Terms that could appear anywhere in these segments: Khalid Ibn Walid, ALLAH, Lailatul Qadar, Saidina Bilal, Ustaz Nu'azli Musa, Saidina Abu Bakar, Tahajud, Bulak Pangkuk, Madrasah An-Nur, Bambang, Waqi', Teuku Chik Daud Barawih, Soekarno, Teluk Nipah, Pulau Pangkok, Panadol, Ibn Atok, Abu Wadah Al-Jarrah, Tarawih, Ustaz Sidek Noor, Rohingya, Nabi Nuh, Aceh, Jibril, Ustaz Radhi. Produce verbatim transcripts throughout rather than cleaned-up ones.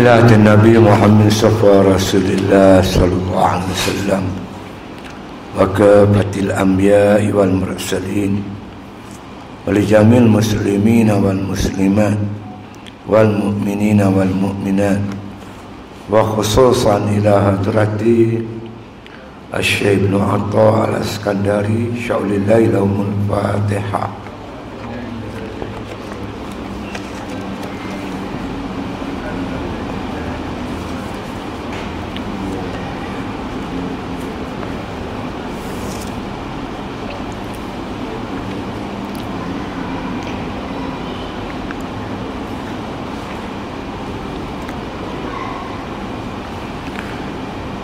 صلاة النبي محمد صفى رسول الله صلى الله عليه وسلم وكافة الأنبياء والمرسلين ولجميع المسلمين والمسلمات والمؤمنين والمؤمنات وخصوصا إلى هدرتي الشيخ ابن عطاء الاسكندري شاول الليل وم الفاتحة.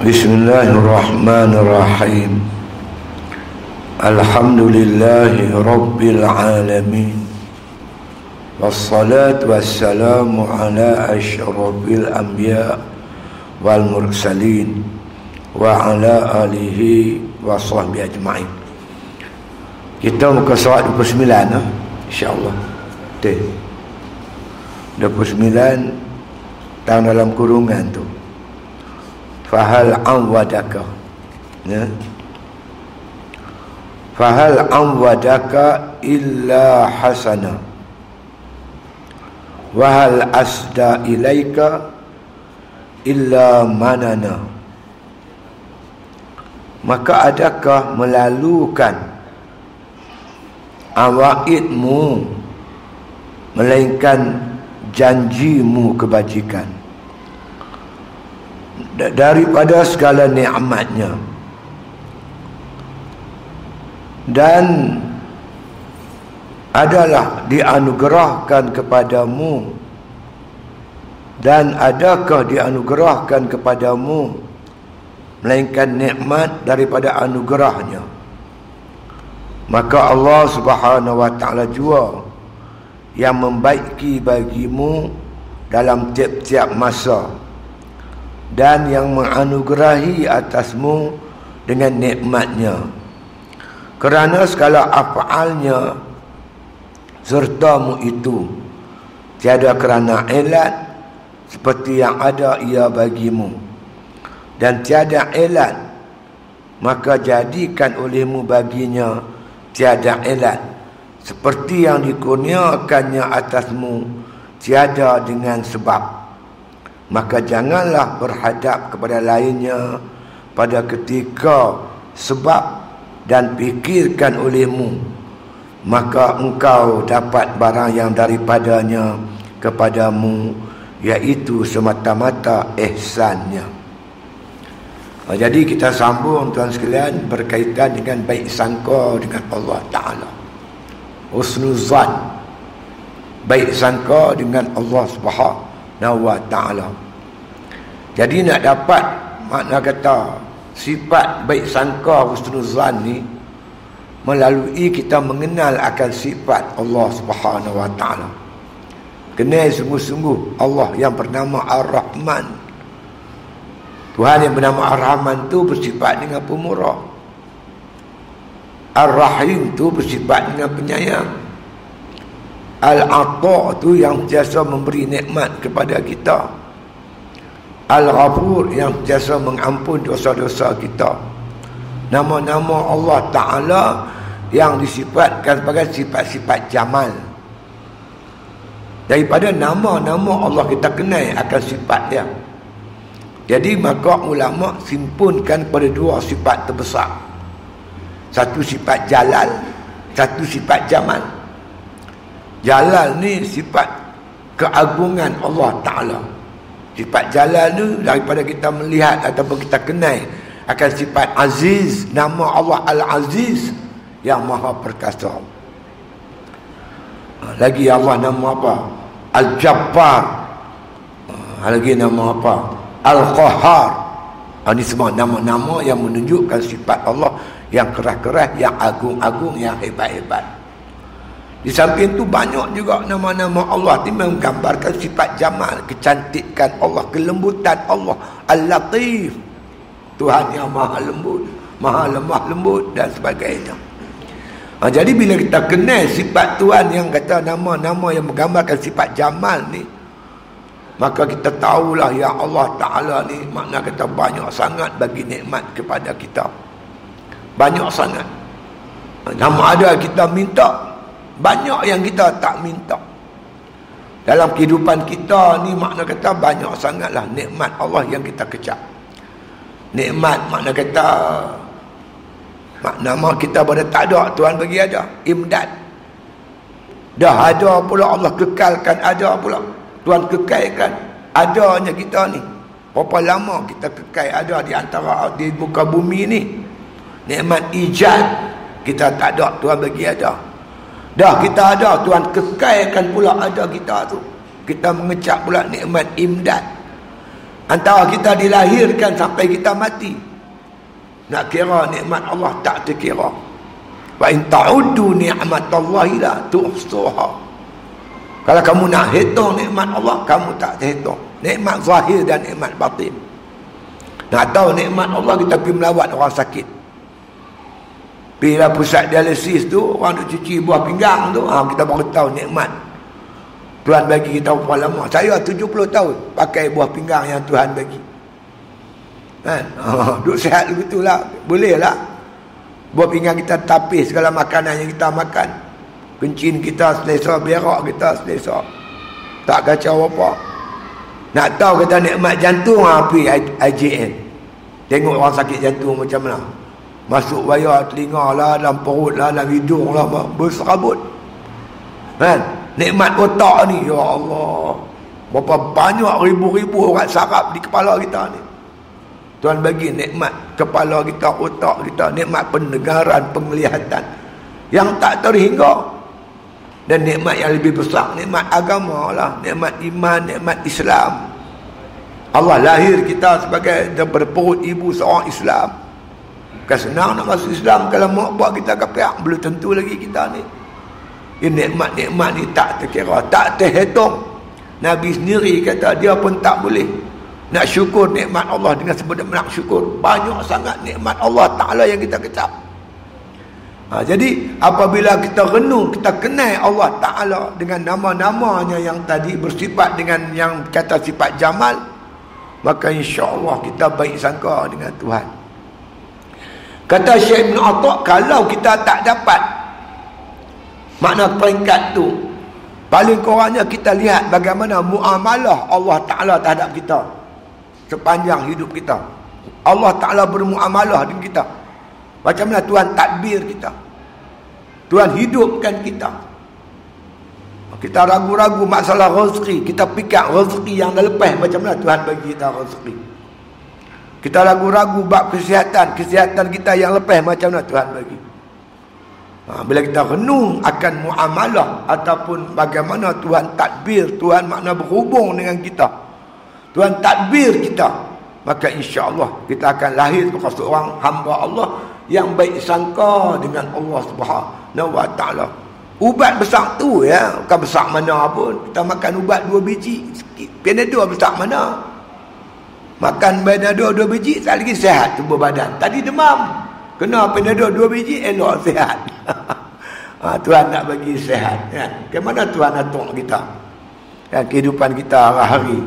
Bismillahirrahmanirrahim. Alhamdulillahi Rabbil Alamin. Wassalatu wassalamu ala asyrafil anbiya wal mursalin wa ala alihi wa sahbihi ajma'in. Kita muka surat dua puluh sembilan eh? InsyaAllah dua puluh sembilan tahun dalam kurungan tu. Fahal anwadaka, ya? Fahal anwadaka illa hasana, wahal asda ilaika illa manana. Maka adakah melalukan awaidmu melainkan janjimu kebajikan daripada segala nikmatnya, dan adalah dianugerahkan kepadamu, dan adakah dianugerahkan kepadamu melainkan nikmat daripada anugerahnya. Maka Allah Subhanahu wa taala jua yang membaiki bagimu dalam tiap-tiap masa, dan yang menganugerahi atasmu dengan nikmatnya, kerana segala af'alnya sertamu itu tiada kerana elat seperti yang ada ia bagimu, dan tiada elat maka jadikan olehmu baginya tiada elat seperti yang dikurniakannya atasmu tiada dengan sebab. Maka janganlah berhadap kepada lainnya pada ketika sebab, dan pikirkan olehmu, maka engkau dapat barang yang daripadanya kepadamu, iaitu semata-mata ihsannya. Jadi kita sambung tuan sekalian berkaitan dengan baik sangka dengan Allah Ta'ala, husnuzan, baik sangka dengan Allah Subhanahu Nawa Ta'ala. Jadi nak dapat makna kata sifat baik sangka husnuzan ni melalui kita mengenal akan sifat Allah Subhanahu wa taala. Kenal sungguh-sungguh Allah yang bernama Ar-Rahman. Tuhan yang bernama Ar-Rahman tu bersifat dengan pemurah. Ar-Rahim tu bersifat dengan penyayang. Al-Atok tu yang jasa memberi nikmat kepada kita. Al-Ghafur yang jasa mengampun dosa-dosa kita. Nama-nama Allah Ta'ala yang disifatkan sebagai sifat-sifat jamal. Daripada nama-nama Allah kita kenal akan sifat dia. Jadi maka ulama simpunkan pada dua sifat terbesar. Satu sifat jalal, satu sifat jamal. Jalal ni sifat keagungan Allah Ta'ala. Sifat jalal ni daripada kita melihat ataupun kita kenal akan sifat aziz, nama Allah Al-Aziz yang maha perkasa. Lagi Allah nama apa? Al-Jabbar. Lagi nama apa? Al-Qahar. Ini semua nama-nama yang menunjukkan sifat Allah yang keras-keras, yang agung-agung, yang hebat-hebat. Di samping itu banyak juga nama-nama Allah ini menggambarkan sifat jamal, kecantikan Allah, kelembutan Allah. Al-Latif, Tuhan yang maha lembut, maha lemah lembut dan sebagainya. Ha, jadi bila kita kenal sifat Tuhan yang kata nama-nama yang menggambarkan sifat jamal ni, Maka kita tahulah yang Allah Ta'ala ni makna kata banyak sangat bagi nikmat kepada kita. Banyak sangat. Nama ada kita minta, banyak yang kita tak minta. Dalam kehidupan kita ni makna kata banyak sangatlah nikmat Allah yang kita kecap. Nikmat makna kata nama kita pada tak ada, Tuhan bagi ada. Imdad. Dah ada pula, Allah kekalkan ada pula. Tuhan kekalkan adanya kita ni. Berapa lama kita kekal ada di antara di muka bumi ni? Nikmat ijad kita tak ada, Tuhan bagi ada. Dah kita ada, Tuhan kekalkan pula ada kita tu. Kita mengecap pula nikmat imdad. Antara kita dilahirkan sampai kita mati, nak kira nikmat Allah tak terkira. Wa in ta'uddu ni'matallahi la tuhsuha. Kalau kamu nak hitung nikmat Allah, kamu tak terhitung. Nikmat zahir dan nikmat batin. Nak tahu nikmat Allah, kita pergi melawat orang sakit. Bila pusat dialisis tu, orang duk cuci buah pinggang tu, ha, kita baru tahu nikmat Tuhan bagi kita berapa lama. Saya tujuh puluh tahun pakai buah pinggang yang Tuhan bagi. Kan? Ha, duduk sihat begitu lah. Boleh lah. Buat pinggang kita tapis segala makanan yang kita makan. Kencing kita selesa, berak kita selesa. Tak kacau apa. Nak tahu kata nikmat jantung, ha, pergi I J N. Tengok orang sakit jantung macam mana. Masuk wayar telinga lah, dalam perut lah, dalam hidung lah, berserabut. Kan? Nikmat otak ni, ya Allah. Berapa banyak ribu-ribu orang sarap di kepala kita ni. Tuhan bagi nikmat kepala kita, otak kita, nikmat pendengaran, penglihatan yang tak terhingga. Dan nikmat yang lebih besar, nikmat agama lah, nikmat iman, nikmat Islam. Allah lahir kita sebagai daripada perut ibu seorang Islam. Bukan senang nak masuk Islam kalau mak buat kita kepiak, belum tentu lagi kita ni. Ini nikmat-nikmat ni tak terkira, tak terhitung. Nabi sendiri kata dia pun tak boleh nak syukur nikmat Allah dengan sebenar-benar syukur. Banyak sangat nikmat Allah Ta'ala yang kita kecap. Ha, jadi apabila kita renung, kita kenal Allah Ta'ala dengan nama-namanya yang tadi bersifat dengan yang kata sifat jamal, maka insya-Allah kita baik sangka dengan Tuhan. Kata Syekh Ibn Atok, kalau kita tak dapat makna peringkat tu, paling kurangnya kita lihat bagaimana muamalah Allah Ta'ala terhadap kita sepanjang hidup kita. Allah Ta'ala bermuamalah dengan kita. Macam mana Tuhan tadbir kita, Tuhan hidupkan kita. Kita ragu-ragu masalah rezeki, kita fikir rezeki yang dah lepas, macam mana Tuhan bagi kita rezeki. Kita ragu-ragu bab kesihatan, kesihatan kita yang lepas, macam mana Tuhan bagi. Ha, bila kita renung akan muamalah ataupun bagaimana Tuhan tadbir, Tuhan makna berhubung dengan kita, Tuhan tadbir kita, maka insya-Allah kita akan lahir sebagai seorang hamba Allah yang baik sangka dengan Allah Subhanahu wa Taala. Ubat besar tu ya, bukan besar mana pun. Kita makan ubat dua biji sikit. Panadol besar mana? Makan Panadol dua biji tak lagi sihat tubuh badan. Tadi demam, kena Panadol dua biji elok sihat. Ha, Tuhan nak bagi sihat ya. Ke mana Tuhan atur kita? Ya, kehidupan kita hari-hari.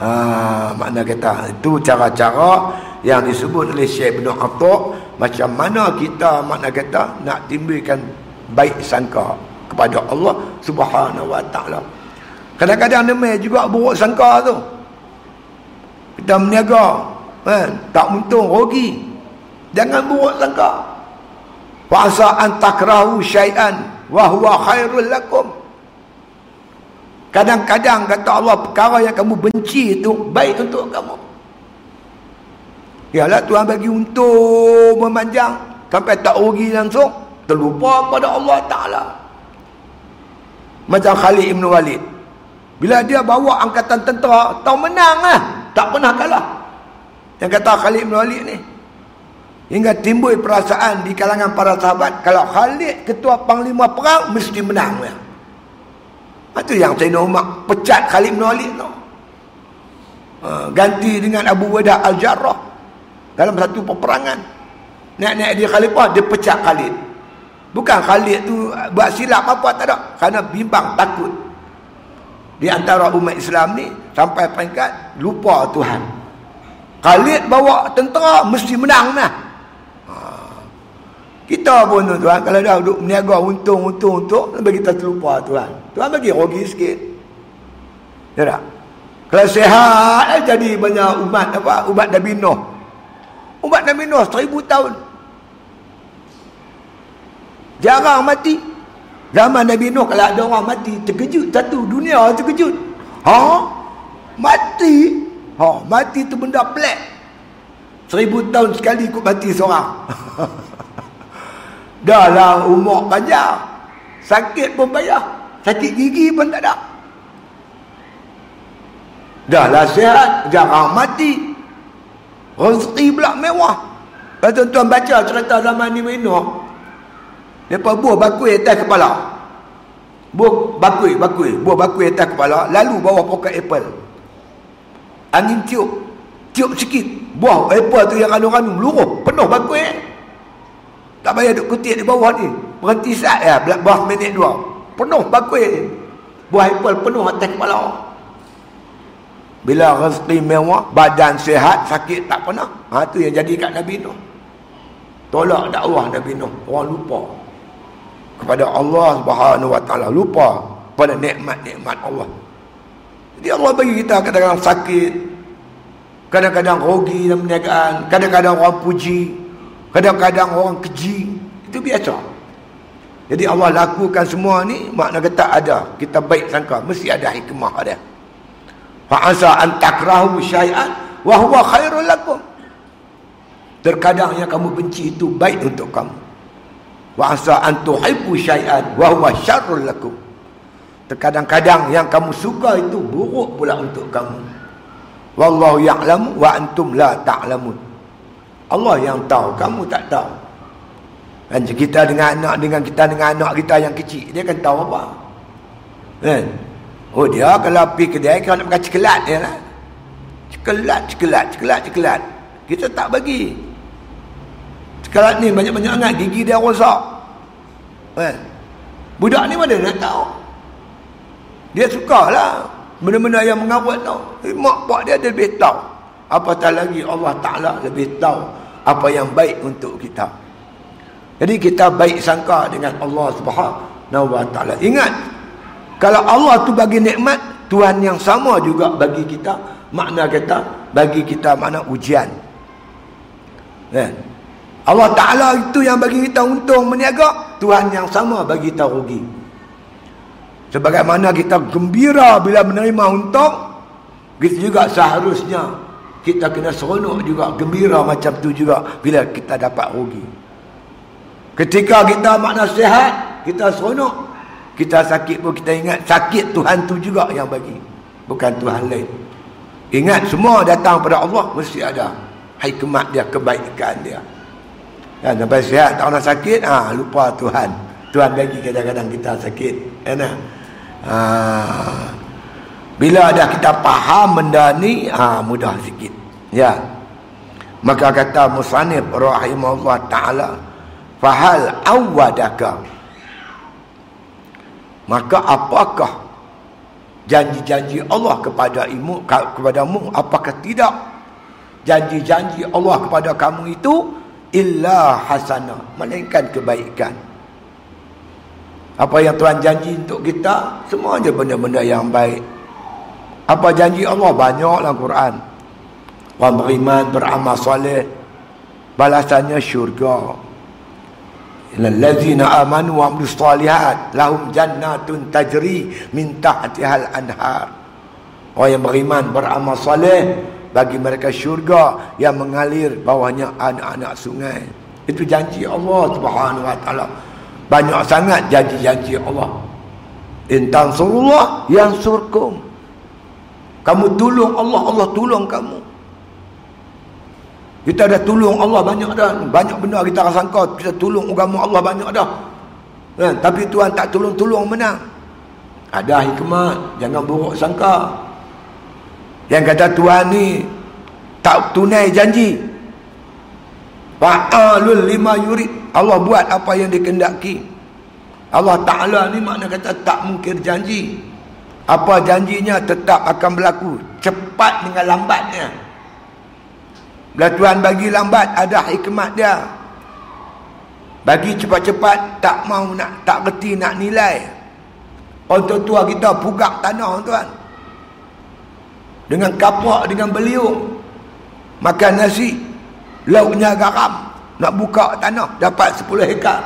Ah, makna kata itu cara-cara yang disebut oleh Syekh Ibn Atok, macam mana kita makna kata nak timbulkan baik sangka kepada Allah Subhanahu wa Taala. Kadang-kadang demai juga buruk sangka tu. Kita berniaga kan, tak untung, rugi. Jangan buruk sangka. Wa asa an takrahu syai'an wa huwa khairul lakum. Kadang-kadang kata Allah, perkara yang kamu benci itu baik untuk kamu. Yalah, Tuhan bagi untung memanjang sampai tak rugi langsung, terlupa pada Allah Ta'ala. Macam Khalid Ibn Walid, bila dia bawa angkatan tentera, tahu menang lah, tak pernah kalah. Yang kata Khalid Ibn Walid ni, hingga timbul perasaan di kalangan para sahabat, kalau Khalid ketua panglima perang, mesti menang lah. Itu yang Saidina Umar pecat Khalid Ibn Walid tu, uh, ganti dengan Abu Wadah Al-Jarrah dalam satu peperangan. Naik-naik dia khalifah, dia pecat Khalid. Bukan Khalid tu buat silap apa, tak ada, kerana bimbang, takut. di antara umat Islam ni sampai peringkat lupa Tuhan. Khalid bawa tentera mesti menang lah. Ha. Kita pun tuan-tuan kalau dah duduk meniaga untung-untung-untung sampai kita terlupa Tuhan. Tuhan bagi rugi sikit. Ya tak? Kalau sihat eh, jadi banyak umat apa? Umat Nabi Nuh. Umat Nabi Nuh seribu tahun. Jarang mati. Zaman Nabi Nuh kalau ada orang mati terkejut, satu dunia terkejut. Ha? Mati. Ha, mati tu benda pelik. Seribu tahun sekali ikut mati seorang. Dah lah umur panjang. Sakit pun payah. Sakit gigi pun tak ada. Dah lah sihat, jarang mati. Rezeki pula mewah. Kalau tuan-tuan baca cerita zaman Nabi Nuh, mereka buah bakui atas kepala. Buah bakui, bakui. Buah bakui atas kepala. Lalu bawa poket apple. Angin tiup. Tiup sikit. Buah apple tu yang ranum-ranum. Luruh. Penuh bakui. Tak payah duk kutip di bawah ni. Berhenti saat ya. Belah minit dua. Penuh bakui. Buah apple penuh atas kepala. Bila rezeki mewah, badan sihat, sakit tak pernah. Ha, tu yang jadi kat Nabi Nuh. Tolak dakwah Nabi Nuh. Orang lupa kepada Allah Subhanahu Wa Taala, lupa pada nikmat-nikmat Allah. Jadi Allah bagi kita kadang-kadang sakit, kadang-kadang rugi dalam perniagaan, kadang-kadang orang puji, kadang-kadang orang keji. Itu biasa. Jadi Allah lakukan semua ni makna kata ada. Kita baik sangka mesti ada hikmah ada. Fa asa an takrahu syai'an wa huwa khairul lakum. Terkadang yang kamu benci itu baik untuk kamu. Wa asa an tuhibbu syai'an wa huwa syarrul lakum. Terkadang-kadang yang kamu suka itu buruk pula untuk kamu. Wallahu ya'lamu wa antum la ta'lamun. Allah yang tahu, kamu tak tahu. Dan kita dengan anak dengan kita dengan anak kita yang kecil, dia kan tahu apa? Kan? Oh dia kalau pergi kedai kalau nak makan cikelat dia lah. Cikelat, cikelat, cikelat, cikelat. Kita tak bagi. Sekarang ni banyak-banyak sangat gigi dia rosak. Eh. Budak ni mana nak tahu. Dia sukalah benda-benda yang mengarut tau. Eh, mak pak dia dia lebih tahu. Apatah lagi Allah Ta'ala lebih tahu apa yang baik untuk kita. Jadi kita baik sangka dengan Allah Subhanahu Wa Ta'ala. Ingat, kalau Allah tu bagi nikmat, Tuhan yang sama juga bagi kita. Makna kata bagi kita makna ujian. Eh. Allah Ta'ala itu yang bagi kita untung berniaga, Tuhan yang sama bagi kita rugi. Sebagaimana kita gembira bila menerima untung, gitu juga seharusnya kita kena seronok juga, gembira macam tu juga bila kita dapat rugi. Ketika kita makna sihat, kita seronok. Kita sakit pun kita ingat sakit Tuhan tu juga yang bagi, bukan Tuhan lain. Ingat semua datang pada Allah mesti ada hikmat dia, kebaikan dia. Ya, sampai sihat, tak nak sakit, ha, lupa Tuhan. Tuhan bagi kadang-kadang kita sakit. Enak. Ha. Bila dah kita faham benda ni, ha, mudah sikit. Ya. Maka kata musannif rahimahullah ta'ala, fahal awwadaka. Maka apakah janji-janji Allah kepada imu, kepadamu, apakah tidak? Janji-janji Allah kepada kamu itu illa hasanah, melainkan kebaikan. Apa yang Tuhan janji untuk kita semua je benda-benda yang baik. Apa janji Allah banyak dalam Quran. Orang beriman beramal soleh balasannya syurga. Allazina amanu wa 'amilus solihat lahum jannatun tajri min tahtihal anhar. Orang yang beriman beramal soleh, bagi mereka syurga yang mengalir bawahnya anak-anak sungai. Itu janji Allah Subhanahu Wa Taala. Banyak sangat janji-janji Allah. In tansurullah yansurkum. Kamu tolong Allah, Allah tolong kamu. Kita dah tolong Allah banyak dah. Banyak benda kita rasa sangka kita tolong agama Allah banyak dah. Kan? Tapi Tuhan tak tolong-tolong menang. Ada hikmat, jangan buruk sangka. Yang kata Tuhan ni tak tunai janji. Fa'alul lima yurid. Allah buat apa yang dikehendaki. Allah Ta'ala ni makna kata tak mungkir janji. Apa janjinya tetap akan berlaku, cepat dengan lambatnya. Bila Tuhan bagi lambat, ada hikmat dia. Bagi cepat-cepat, tak mau nak, tak reti nak nilai. Orang tua kita pugak tanah, tuan, dengan kapak, dengan beliung. Makan nasi, lauknya garam. Nak buka tanah, dapat sepuluh hektar.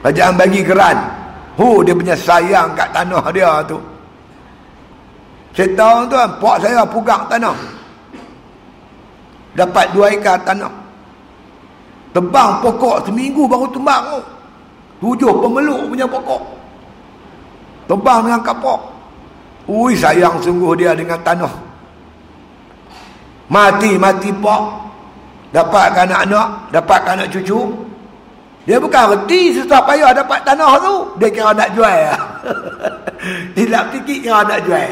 Kerajaan bagi geran. Hu, dia punya sayang kat tanah dia tu. Saya tahu tuan, pak saya pugak tanah, dapat dua hektar tanah. Tebang pokok seminggu baru tembang tu. Tujuh pemeluk punya pokok, tebang dengan kapok. Ui, sayang sungguh dia dengan tanah. Mati-mati pak, dapat anak-anak, dapat anak cucu. Dia bukan reti susah payah dapat tanah tu, dia kira nak jual. Silap fikir kira nak jual.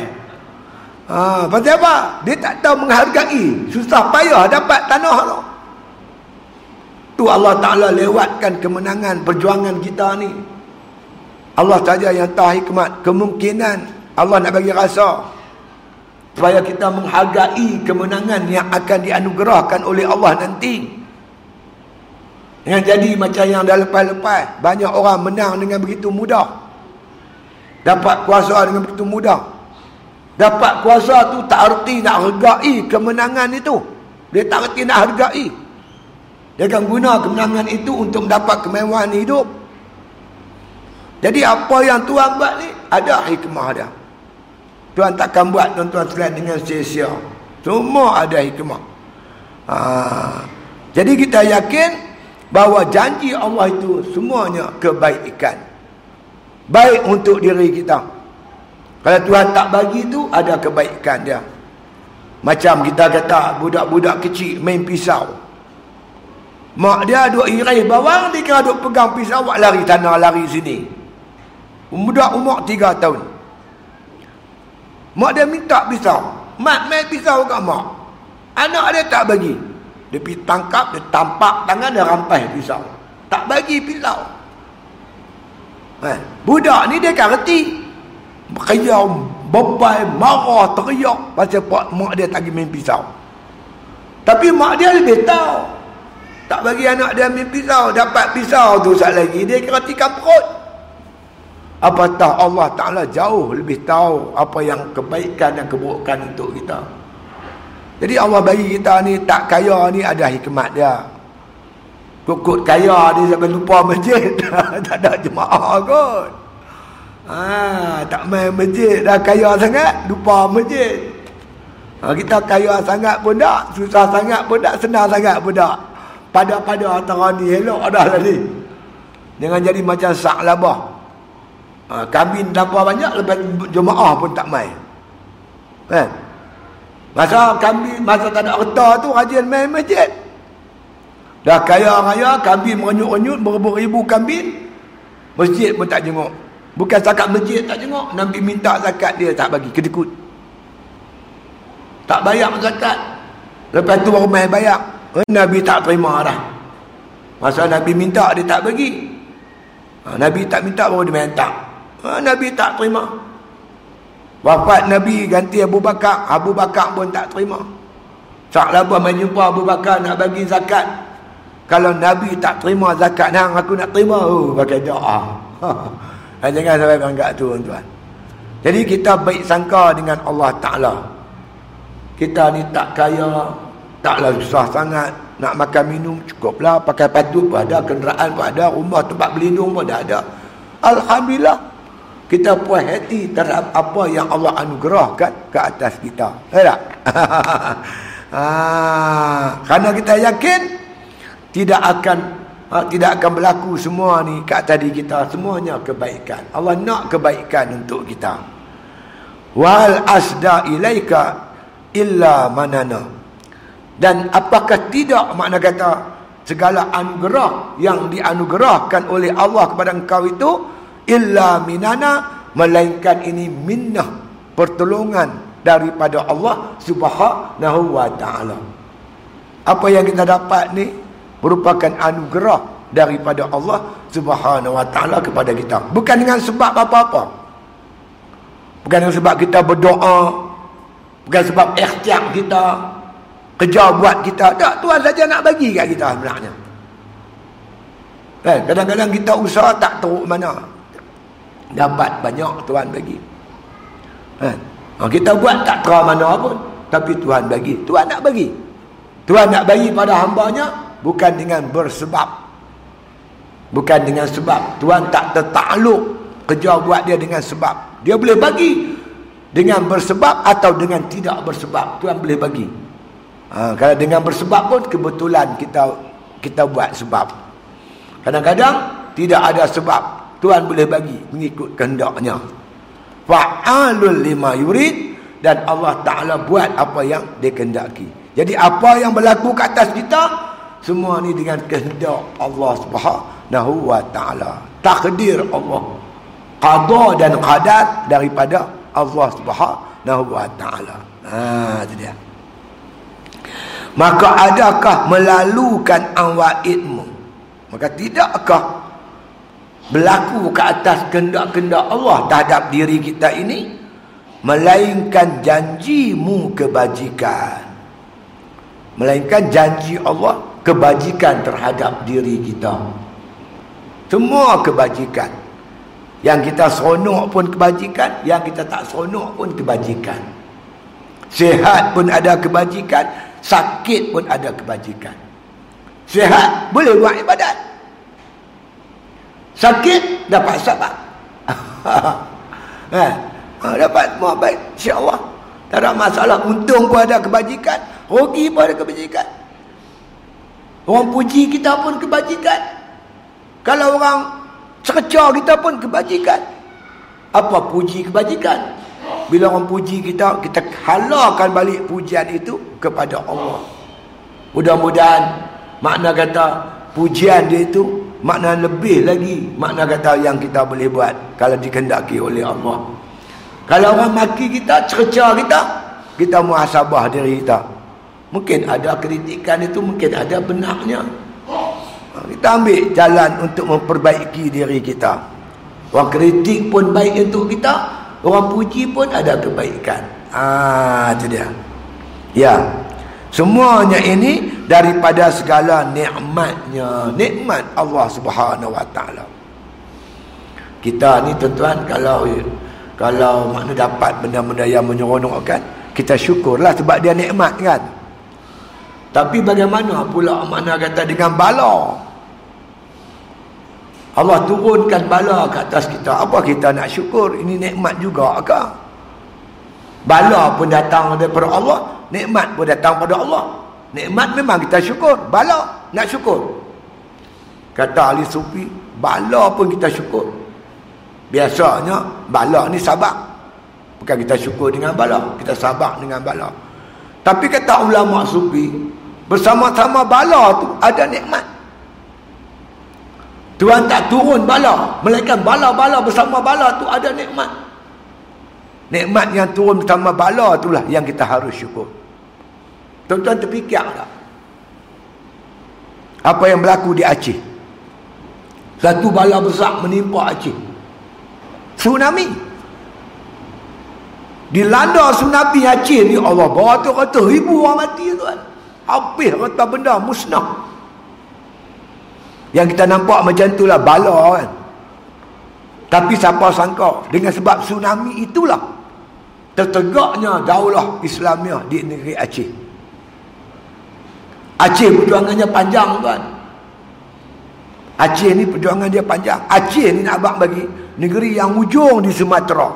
Ha, pasal apa? Dia tak tahu menghargai susah payah dapat tanah tu. Tu Allah Ta'ala lewatkan kemenangan perjuangan kita ni. Allah saja yang tahu hikmat. Kemungkinan Allah nak bagi rasa supaya kita menghargai kemenangan yang akan dianugerahkan oleh Allah nanti. Yang jadi macam yang dah lepas-lepas, banyak orang menang dengan begitu mudah, dapat kuasa dengan begitu mudah. Dapat kuasa tu tak erti nak hargai kemenangan itu. Dia tak erti nak hargai. Dia akan guna kemenangan itu untuk mendapat kemewahan hidup. Jadi apa yang Tuhan buat ni ada hikmah dia. Tuhan takkan buat tuan-tuan selain dengan sia-sia. Semua ada hikmah. Ha. Jadi kita yakin bahawa janji Allah itu semuanya kebaikan, baik untuk diri kita. Kalau Tuhan tak bagi itu, ada kebaikan dia. Macam kita kata budak-budak kecil main pisau, mak dia duk irai bawang, dia kena duk pegang pisau, awak lari tanah, lari sini. Budak umur tiga tahun, mak dia minta pisau. Mak main pisau kat mak, anak dia tak bagi. Dia pergi tangkap, dia tampak tangan, dia rampai pisau. Tak bagi pisau. Eh, budak ni dia kan reti. Kaya, bebai, marah, teriak. Pasal pak mak dia tak pergi main pisau. Tapi mak dia lebih tahu. Tak bagi anak dia main pisau. Dapat pisau tu sekejap lagi, dia kira tikam perut. Apatah Allah Ta'ala jauh lebih tahu apa yang kebaikan dan keburukan untuk kita. Jadi Allah bagi kita ni tak kaya ni ada hikmat dia. Kukut kaya ni sampai lupa masjid. Tak ada jemaah kot. Ha, tak main masjid, dah kaya sangat lupa masjid. Ha, kita kaya sangat pun tak, susah sangat pun tak, senang sangat pun tak. Pada-pada antara ni elok dah lah ni. Jangan jadi macam sak labah. Ha, kambing lapar banyak, lepas jemaah pun tak main. Kan? Ha? Masa kambing, masa tak ada harta tu rajin main masjid. Dah kaya raya, kambing merenyut-renyut, beribu-ribu kambing, masjid pun tak jengok. Bukan zakat masjid tak jengok, Nabi minta zakat dia tak bagi, kedekut. Tak bayar zakat. Lepas tu baru main bayar, Nabi tak terima dah. Masa Nabi minta dia tak bagi, Nabi tak minta baru dia main tak, Nabi tak terima. Wafat Nabi ganti Abu Bakar, Abu Bakar pun tak terima. Sahabat main jumpa Abu Bakar nak bagi zakat. Kalau Nabi tak terima zakat, hang aku nak terima, oh pakai doa. Ha, jangan sampai bangga tu tuan-tuan. Jadi kita baik sangka dengan Allah Ta'ala. Kita ni tak kaya, taklah susah sangat, nak makan minum cukuplah, pakai patut pun ada, kenderaan pun ada, rumah tempat berlindung pun dah ada. Alhamdulillah. Kita puas hati terhadap apa yang Allah anugerahkan ke atas kita. Betul tak? Ah, kerana kita yakin tidak akan ha, tidak akan berlaku semua ni kat tadi kita, semuanya kebaikan. Allah nak kebaikan untuk kita. Wal asda ilaika illa manana. Dan apakah tidak, makna kata segala anugerah yang dianugerahkan oleh Allah kepada engkau itu illa minana, melainkan ini minnah, pertolongan daripada Allah Subhanahu wa Ta'ala. Apa yang kita dapat ni merupakan anugerah daripada Allah Subhanahu wa Ta'ala kepada kita, bukan dengan sebab apa-apa. Bukan sebab kita berdoa, bukan sebab ikhtiar kita, kerja buat kita. Tak, Tuhan saja nak bagi kat kita sebenarnya. Kadang-kadang kita usaha tak teruk mana, dapat banyak Tuhan bagi. Kita buat tak teruk mana pun, tapi Tuhan bagi. Tuhan nak bagi. Tuhan nak bagi pada hambanya bukan dengan bersebab, bukan dengan sebab. Tuhan tak tertakluk kerja buat dia dengan sebab. Dia boleh bagi dengan bersebab atau dengan tidak bersebab. Tuhan boleh bagi. Ha, kalau dengan bersebab pun kebetulan kita kita buat sebab. Kadang-kadang tidak ada sebab, Tuhan boleh bagi mengikut kehendaknya. Fa'alul lima yurid, dan Allah Ta'ala buat apa yang dia kehendaki. Jadi apa yang berlaku ke atas kita, semua ni dengan kehendak Allah Subhanahu wa Ta'ala. Takdir Allah, qada dan qadar daripada Allah Subhanahu wa Ta'ala. Ha, itu dia. Maka adakah melalukan awaidmu? Maka tidakkah berlaku ke atas kehendak-kehendak Allah terhadap diri kita ini, melainkan janjimu kebajikan. Melainkan janji Allah kebajikan terhadap diri kita. Semua kebajikan. Yang kita seronok pun kebajikan, yang kita tak seronok pun kebajikan. Sihat pun ada kebajikan, sakit pun ada kebajikan. Sihat boleh buat ibadat, sakit dapat sabar. eh, Dapat semua baik, insyaAllah. Tak ada masalah. Untung pun ada kebajikan, rugi pun ada kebajikan. Orang puji kita pun kebajikan. Kalau orang cerca kita pun kebajikan. Apa puji kebajikan? Bila orang puji kita, kita halalkan balik pujian itu kepada Allah. Mudah-mudahan makna kata pujian dia itu makna lebih lagi makna kata yang kita boleh buat kalau dikehendaki oleh Allah. Kalau orang maki kita, cerca kita, kita muhasabah diri kita. Mungkin ada kritikan itu, mungkin ada benarnya. Kita ambil jalan untuk memperbaiki diri kita. Orang kritik pun baik untuk kita, orang puji pun ada kebaikan. Ah, itu dia. Ya, semuanya ini daripada segala nikmatnya, nikmat Allah Subhanahu wa Ta'ala. Kita ni tuan-tuan, kalau kalau makna dapat benda-benda yang menyeronokkan, kita syukurlah sebab dia nikmat kan. Tapi bagaimana pula makna kata dengan bala? Allah turunkan bala ke atas kita. Apa kita nak syukur? Ini nikmat juga ke? Bala pun datang daripada Allah, nikmat pun datang daripada Allah. Nikmat memang kita syukur, bala nak syukur. Kata ahli sufi, bala pun kita syukur. Biasanya bala ni sabar. Bukan kita syukur dengan bala, kita sabar dengan bala. Tapi kata ulama sufi, bersama-sama bala tu ada nikmat. Tuhan tak turun bala, melainkan bala-bala bersama bala tu ada nikmat. Nikmat yang turun bersama bala itulah yang kita harus syukur. Tuan-tuan terfikir tak? Apa yang berlaku di Aceh? Satu bala besar menimpa Aceh. Tsunami. Dilanda tsunami Aceh ni, Allah, beratus-ratus ribu orang mati tuan. Habis kata benda musnah. Yang kita nampak macam itulah bala kan. Tapi siapa sangka dengan sebab tsunami itulah tertegaknya daulah Islamiah di negeri Aceh. Aceh perjuangannya panjang tuan. Aceh ni perjuangan dia panjang. Aceh ni nak abang bagi negeri yang ujung di Sumatera.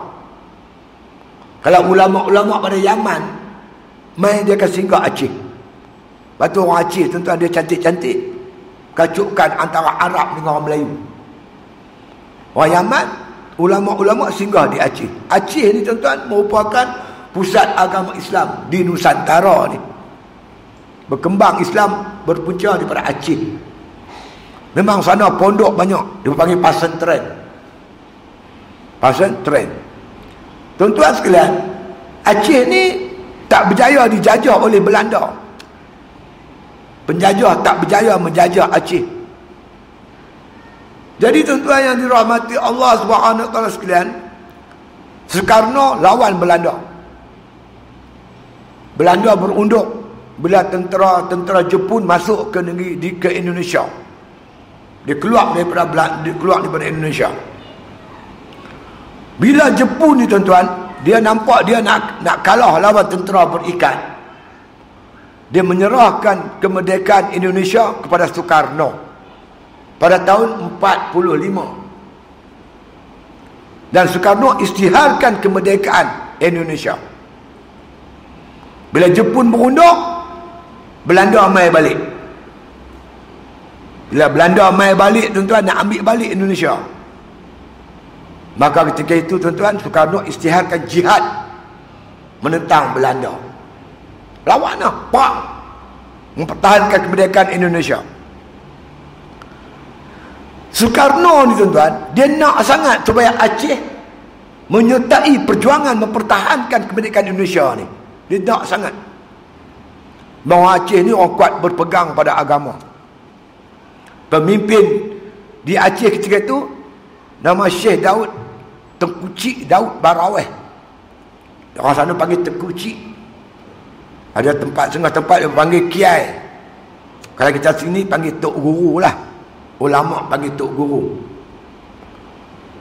Kalau ulama-ulama pada Yaman main, dia akan singgah Aceh. Lepas tu orang Aceh tuan-tuan, dia cantik-cantik, kacukkan antara Arab dengan orang Melayu. Orang Yaman, ulama-ulama singgah di Aceh. Aceh ni tuan-tuan merupakan pusat agama Islam di Nusantara ni. Berkembang Islam berpunca daripada Aceh. Memang sana pondok banyak, dia panggil pesantren. Pesantren. Tuan-tuan sekalian, Aceh ni tak berjaya dijajah oleh Belanda. Penjajah tak berjaya menjajah Aceh. Jadi tuan-tuan yang dirahmati Allah Subhanahu wa Ta'ala sekalian, Soekarno lawan Belanda. Belanda berunduk bila tentera-tentera Jepun masuk ke negeri di ke Indonesia. Dia keluar daripada Belanda, dia keluar daripada Indonesia. Bila Jepun ni tuan-tuan, dia nampak dia nak nak kalah lawan tentera berikat. Dia menyerahkan kemerdekaan Indonesia kepada Soekarno pada tahun empat puluh lima. Dan Soekarno isytiharkan kemerdekaan Indonesia. Bila Jepun berunduk, Belanda mai balik. Bila Belanda mai balik, tuan-tuan nak ambil balik Indonesia. Maka ketika itu tuan-tuan, Soekarno isytiharkan jihad menentang Belanda. Lawanlah, pak, mempertahankan kemerdekaan Indonesia. Soekarno ni tuan-tuan, dia nak sangat supaya Aceh menyertai perjuangan mempertahankan kemerdekaan Indonesia ni. Dia nak sangat. Bahawa Aceh ni orang kuat berpegang pada agama. Pemimpin di Aceh ketika itu nama Syekh Daud, Teuku Chik Daud Barawih. Orang sana panggil Teuku Chik. Ada tempat, setengah tempat dia panggil kiai. Kalau kita sini panggil tok guru lah. Ulama panggil tok guru.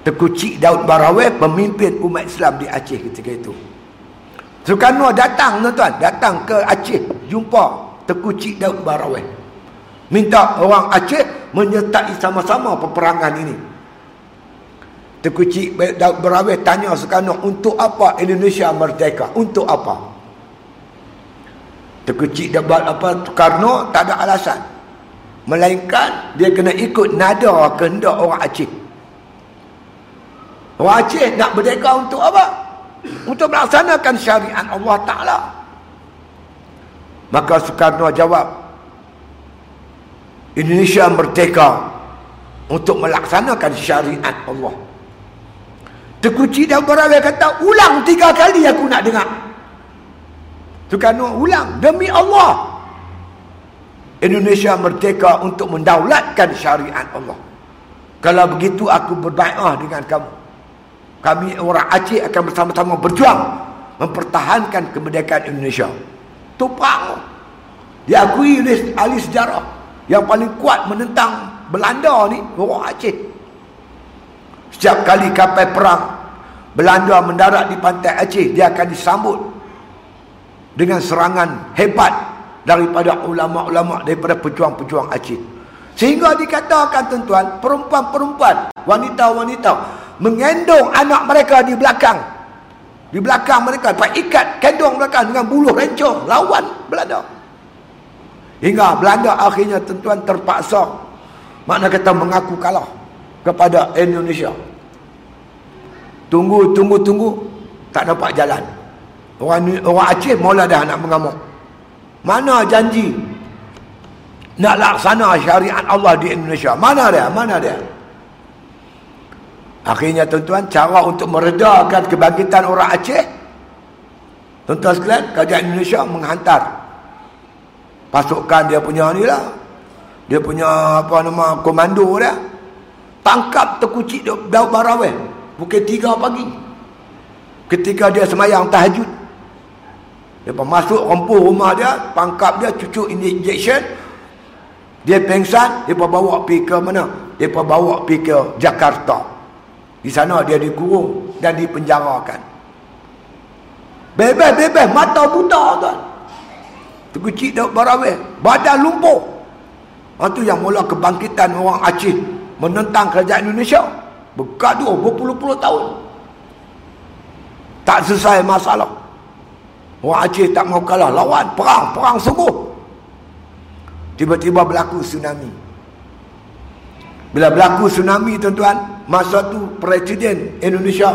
Teuku Chik Daud Barawih pemimpin umat Islam di Aceh ketika itu. Soekarno datang tuan-tuan, datang ke Aceh jumpa Teuku Chik Daud Barawih. Minta orang Aceh menyertai sama-sama peperangan ini. Teuku Chik Daud Barawih tanya Soekarno, untuk apa Indonesia merdeka? Untuk apa? Teuku Chik Daud apa Soekarno tak ada alasan. Melainkan dia kena ikut nada kehendak orang Aceh. Orang Aceh nak merdeka untuk apa? Untuk melaksanakan syariat Allah Ta'ala. Maka Soekarno jawab, Indonesia merdeka untuk melaksanakan syariat Allah. Teuku Chik Daud Barawih kata, ulang tiga kali aku nak dengar. Soekarno ulang, demi Allah, Indonesia merdeka untuk mendaulatkan syariat Allah. Kalau begitu aku berbaiklah dengan kamu. Kami orang Aceh akan bersama-sama berjuang mempertahankan kemerdekaan Indonesia. Topang. Diakui oleh ahli sejarah yang paling kuat menentang Belanda ni orang Aceh. Setiap kali kapal perang Belanda mendarat di pantai Aceh, dia akan disambut dengan serangan hebat daripada ulama-ulama, daripada pejuang-pejuang Aceh. Sehingga dikatakan tuan-tuan, perempuan-perempuan, wanita-wanita mengendong anak mereka di belakang. Di belakang mereka dapat ikat kendong belakang dengan buluh rencong lawan Belanda. Hingga Belanda akhirnya tuan-tuan terpaksa, makna kata mengaku kalah kepada Indonesia. Tunggu, tunggu, tunggu, tak dapat jalan. Orang orang Aceh mula dah nak mengamuk. Mana janji nak laksana syariat Allah di Indonesia? Mana dia? Mana dia? Akhirnya tuan-tuan, cara untuk meredakan kebangkitan orang Aceh, tuan-tuan sekalian, kerajaan Indonesia menghantar pasukan dia punya ni lah, dia punya apa nama komando dia, tangkap Teuku Chik Daud Barawih pukul tiga pagi ketika dia semayang tahajud. Lepas masuk rempuh rumah dia, pangkap dia, cucuk injection, dia pengsan, dia bawa pergi ke mana? Dia bawa pergi ke Jakarta. Di sana dia dikurung dan dipenjarakan. Bebas-bebas, mata buta tuan. Teuku Chik Daud Barawih, badan lumpuh. Itu yang mula kebangkitan orang Aceh menentang kerajaan Indonesia. Bergaduh berpuluh-puluh tahun. Tak selesai masalah. Orang Aceh tak mau kalah, lawan, perang, perang sungguh. Tiba-tiba berlaku tsunami. Bila berlaku tsunami tuan-tuan, masa tu Presiden Indonesia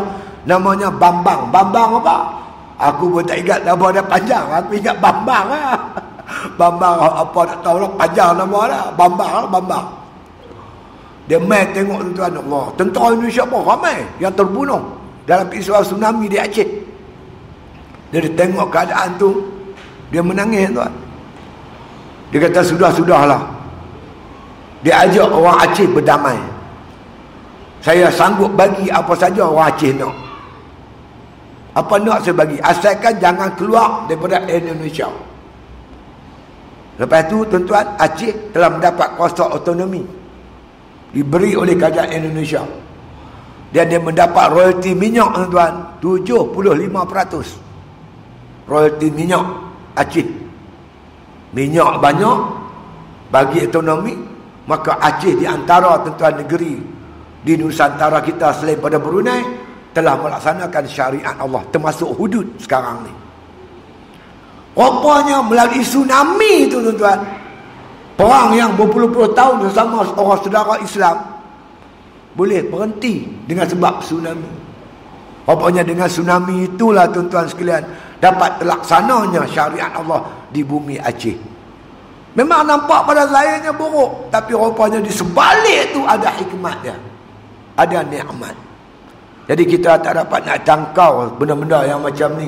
namanya Bambang. Bambang apa? Aku pun tak ingat nama dia panjang. Aku ingat Bambang lah. Bambang apa tak tahu lah, panjang nama lah. Bambang lah, Bambang. Dia main tengok tuan-tuan, Allah, tentera Indonesia pun ramai yang terbunuh dalam peristiwa tsunami di Aceh. Dia tengok keadaan tu, dia menangis tuan. Dia kata sudah-sudahlah. Dia ajak orang Aceh berdamai. Saya sanggup bagi apa saja orang Aceh nak. Apa nak saya bagi, asalkan jangan keluar daripada Indonesia. Lepas tu tuan-tuan, Aceh telah mendapat kuasa autonomi, diberi oleh kerajaan Indonesia. Dan dia mendapat royalti minyak tuan-tuan, tujuh puluh lima peratus royalti minyak Aceh. Minyak banyak, bagi autonomi, maka Aceh di antara tuan-tuan negeri di Nusantara kita selain pada Brunei telah melaksanakan syariat Allah, termasuk hudud sekarang ni. Rupanya melalui tsunami tu tuan-tuan, perang yang berpuluh-puluh tahun bersama orang saudara Islam boleh berhenti dengan sebab tsunami. Rupanya dengan tsunami itulah tuan-tuan sekalian dapat terlaksananya syariat Allah di bumi Aceh. Memang nampak pada zahirnya buruk, tapi rupanya di sebalik tu ada hikmat dia, ada nikmat. Jadi kita tak dapat nak tangkau benda-benda yang macam ni.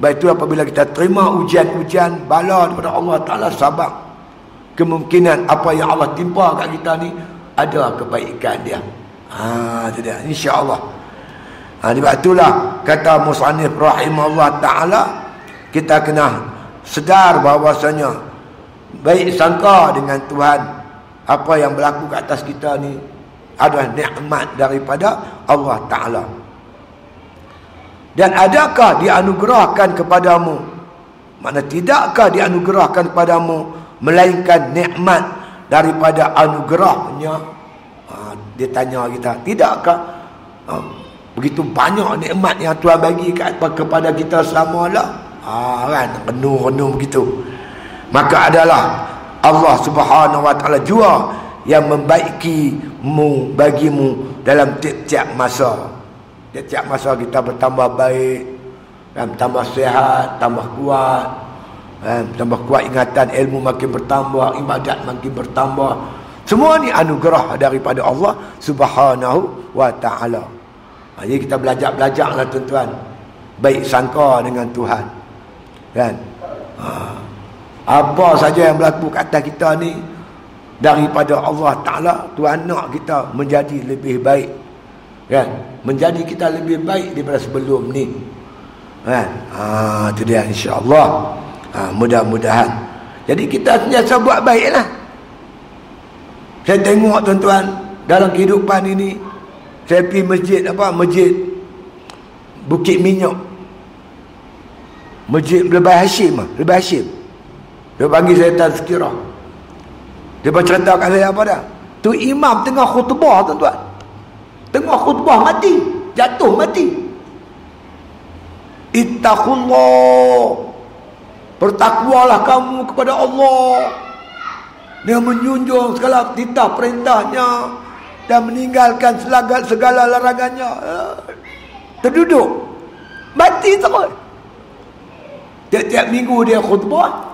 Baik itu apabila kita terima ujian-ujian bala daripada Allah Ta'ala, sabar. Kemungkinan apa yang Allah timpa kat kita ni ada kebaikan dia. Ha, itu dia. InsyaAllah. Ha, sebab itulah kata Musannif rahimahullah ta'ala, kita kena sedar bahawasanya baik sangka dengan Tuhan apa yang berlaku kat atas kita ni adalah nikmat daripada Allah Ta'ala. Dan adakah dianugerahkan kepadamu, makna tidakkah dianugerahkan kepadamu, melainkan nikmat daripada anugerahnya. Ha, dia tanya kita, tidakkah ha, begitu banyak nikmat yang Tuhan bagi kepada kita selama-lah. Ha, kan, renung-renung begitu. Maka adalah Allah Subhanahu Wa Ta'ala jua yang membaikimu bagimu dalam tiap-tiap masa. Tiap-tiap masa kita bertambah baik, bertambah sihat, tambah kuat, tambah kuat ingatan, ilmu makin bertambah, ibadat makin bertambah. Semua ni anugerah daripada Allah Subhanahu Wa Ta'ala. Jadi kita belajar-belajarlah tuan-tuan, baik sangka dengan Tuhan, kan? Apa saja yang berlaku kat atas kita ni daripada Allah Ta'ala, Tuhan nak kita menjadi lebih baik, kan? Menjadi kita lebih baik daripada sebelum ni, kan? Ha, itu dia insyaAllah. Ha, mudah-mudahan. Jadi kita sentiasa buat baiklah. Saya tengok tuan-tuan dalam kehidupan ini, saya pergi masjid apa masjid Bukit Minyak, masjid Lebih Hashim, Lebih Hashim, dia panggil saya tazkirah. Dia bercerita kat saya apa dah? Tu imam tengah khutbah tuan-tuan, tengah khutbah mati, jatuh mati. Ittaqullah, bertakwalah kamu kepada Allah, dia menjunjung segala titah perintahnya dan meninggalkan segala, segala larangannya. Terduduk mati terus. Tiap-tiap minggu dia khutbah,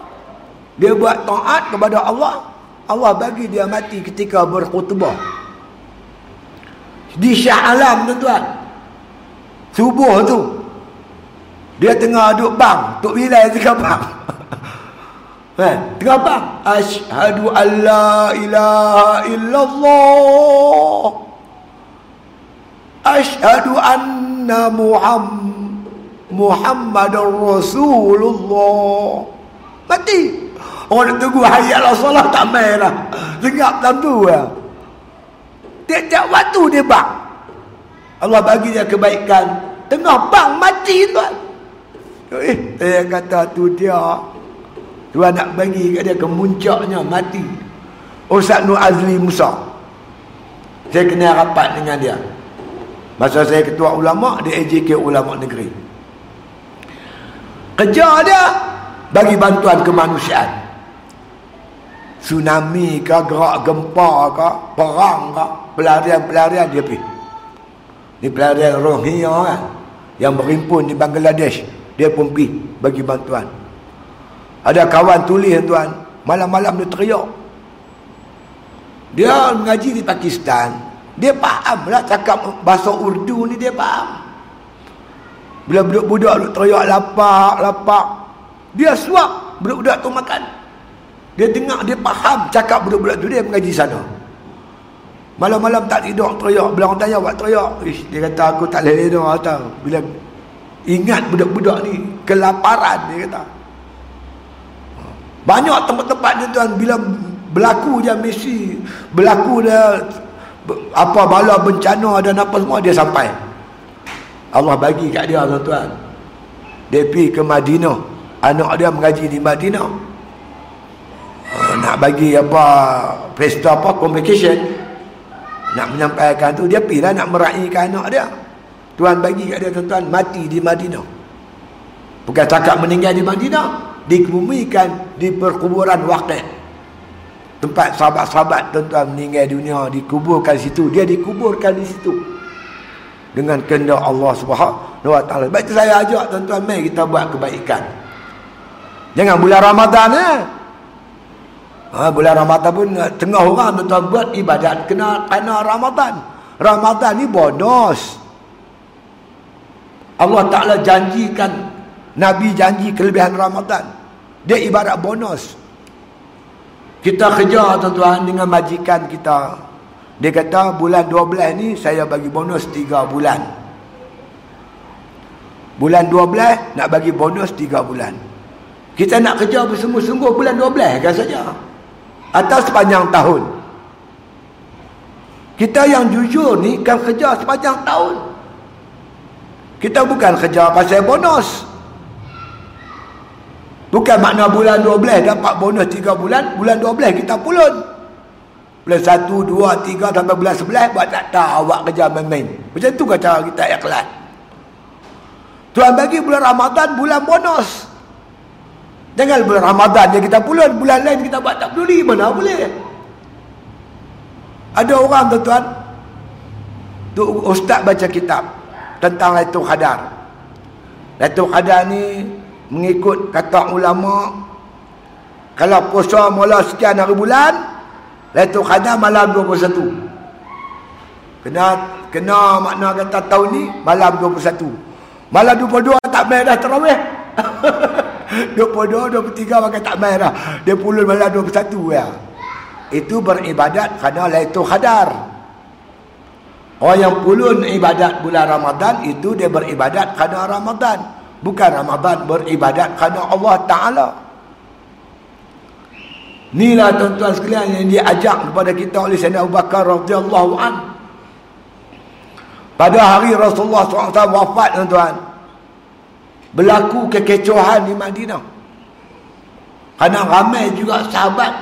dia buat taat kepada Allah, Allah bagi dia mati ketika berkhutbah di Shah Alam tuan-tuan. Subuh tu dia tengah duduk bang, Tok Bilal tengah bang. Kan? Tengah bang, asyhadu alla ilaha illallah, asyhadu anna Muhammad Muhammadar Rasulullah. Mati. Orang tunggu hayat lah solat tak main lah, sengap dalam tu lah. Tiap-tiap waktu dia bang, Allah bagi dia kebaikan, tengah bang mati tuan. Eh, saya kata tu dia Tuhan nak bagi kat dia kemuncaknya mati. Ustaz Nu'azli Musa, saya kena rapat dengan dia masa saya ketua ulama di A J K Ulama Negeri. Kerja dia bagi bantuan kemanusiaan. Tsunami ke, gerak gempa ke, perang ke, pelarian-pelarian dia pergi. Ni pelarian Rohingya kan, yang berhimpun di Bangladesh, dia pun pergi bagi bantuan. Ada kawan tulis tuan, malam-malam dia teriak. Dia mengaji di Pakistan, dia faham lah cakap bahasa Urdu ni, dia faham. Bila budak-budak duk teriak lapak-lapak, dia suap budak-budak tu makan. Dia dengar, dia faham cakap budak-budak tu. Dia mengaji sana, malam-malam tak tidur, teriak. Bila orang tanya buat teriak, ish, dia kata aku tak boleh tidur. Bila Ingat budak-budak ni kelaparan, dia kata. Banyak tempat-tempat ni tuan, bila berlaku je misi, berlaku dia apa bala bencana dan apa semua, dia sampai. Allah bagi kat dia tuan-tuan. Dia pergi ke Madinah, anak dia mengaji di Madinah. Nak bagi apa pesta apa complication, nak menyampaikan tu, dia pergilah nak meraihkan anak dia. Tuhan bagi kat dia tuan-tuan, mati di Madinah. Bukan cakap meninggal di Madinah, dikebumikan di perkuburan Waqi'. Tempat sahabat-sahabat tuan-tuan meninggal dunia, dikuburkan situ, dia dikuburkan di situ dengan kehendak Allah Subhanahu wa taala. Baik, saya ajak tuan-tuan, mari kita buat kebaikan. Jangan bulan Ramadan eh. Ha, bulan Ramadan pun tengah orang tuan-tuan buat ibadat kena kena Ramadan. Ramadan ni bonus. Allah Ta'ala janjikan, Nabi janji kelebihan Ramadan. Dia ibarat bonus. Kita kerja tuan-tuan dengan majikan kita, dia kata bulan dua belas ni saya bagi bonus tiga bulan. Bulan dua belas nak bagi bonus tiga bulan. Kita nak kerja bersungguh-sungguh bulan dua belas kan saja, atau sepanjang tahun. Kita yang jujur ni kan kerja sepanjang tahun. Kita bukan kerja pasal bonus. Bukan makna bulan dua belas dapat bonus tiga bulan, bulan dua belas kita pulun. Bulan satu, dua, tiga sampai bulan sebelas buat tak tahu awak kerja main-main. Macam tu ke cara kita ikhlas. Tuhan bagi bulan Ramadan bulan bonus. Jangan bulan Ramadan je kita pulun, bulan lain kita buat tak peduli, mana boleh. Ada orang tuan-tuan, tu ustaz baca kitab tentang Lailatul Qadar. Lailatul Qadar ni mengikut kata ulama, kalau puasa mula sekian hari bulan, Lailatul Qadar malam dua puluh satu. Kena kena makna kata tahun ni malam dua puluh satu. Malam dua puluh dua tak main dah tarawih. dua puluh dua, dua puluh tiga makan tak main dah. Dia pulun malam dua puluh satu ya. Itu beribadat kerana Lailatul Qadar. Orang yang pulun ibadat bulan Ramadan itu dia beribadat kerana Ramadan, bukan Ramadan beribadat kerana Allah Ta'ala. Inilah tuan-tuan sekalian yang diajak kepada kita oleh Saidina Abu Bakar radhiyallahu an. Pada hari Rasulullah sallallahu alaihi wasallam wafat tuan-tuan, berlaku kekecohan di Madinah kerana ramai juga sahabat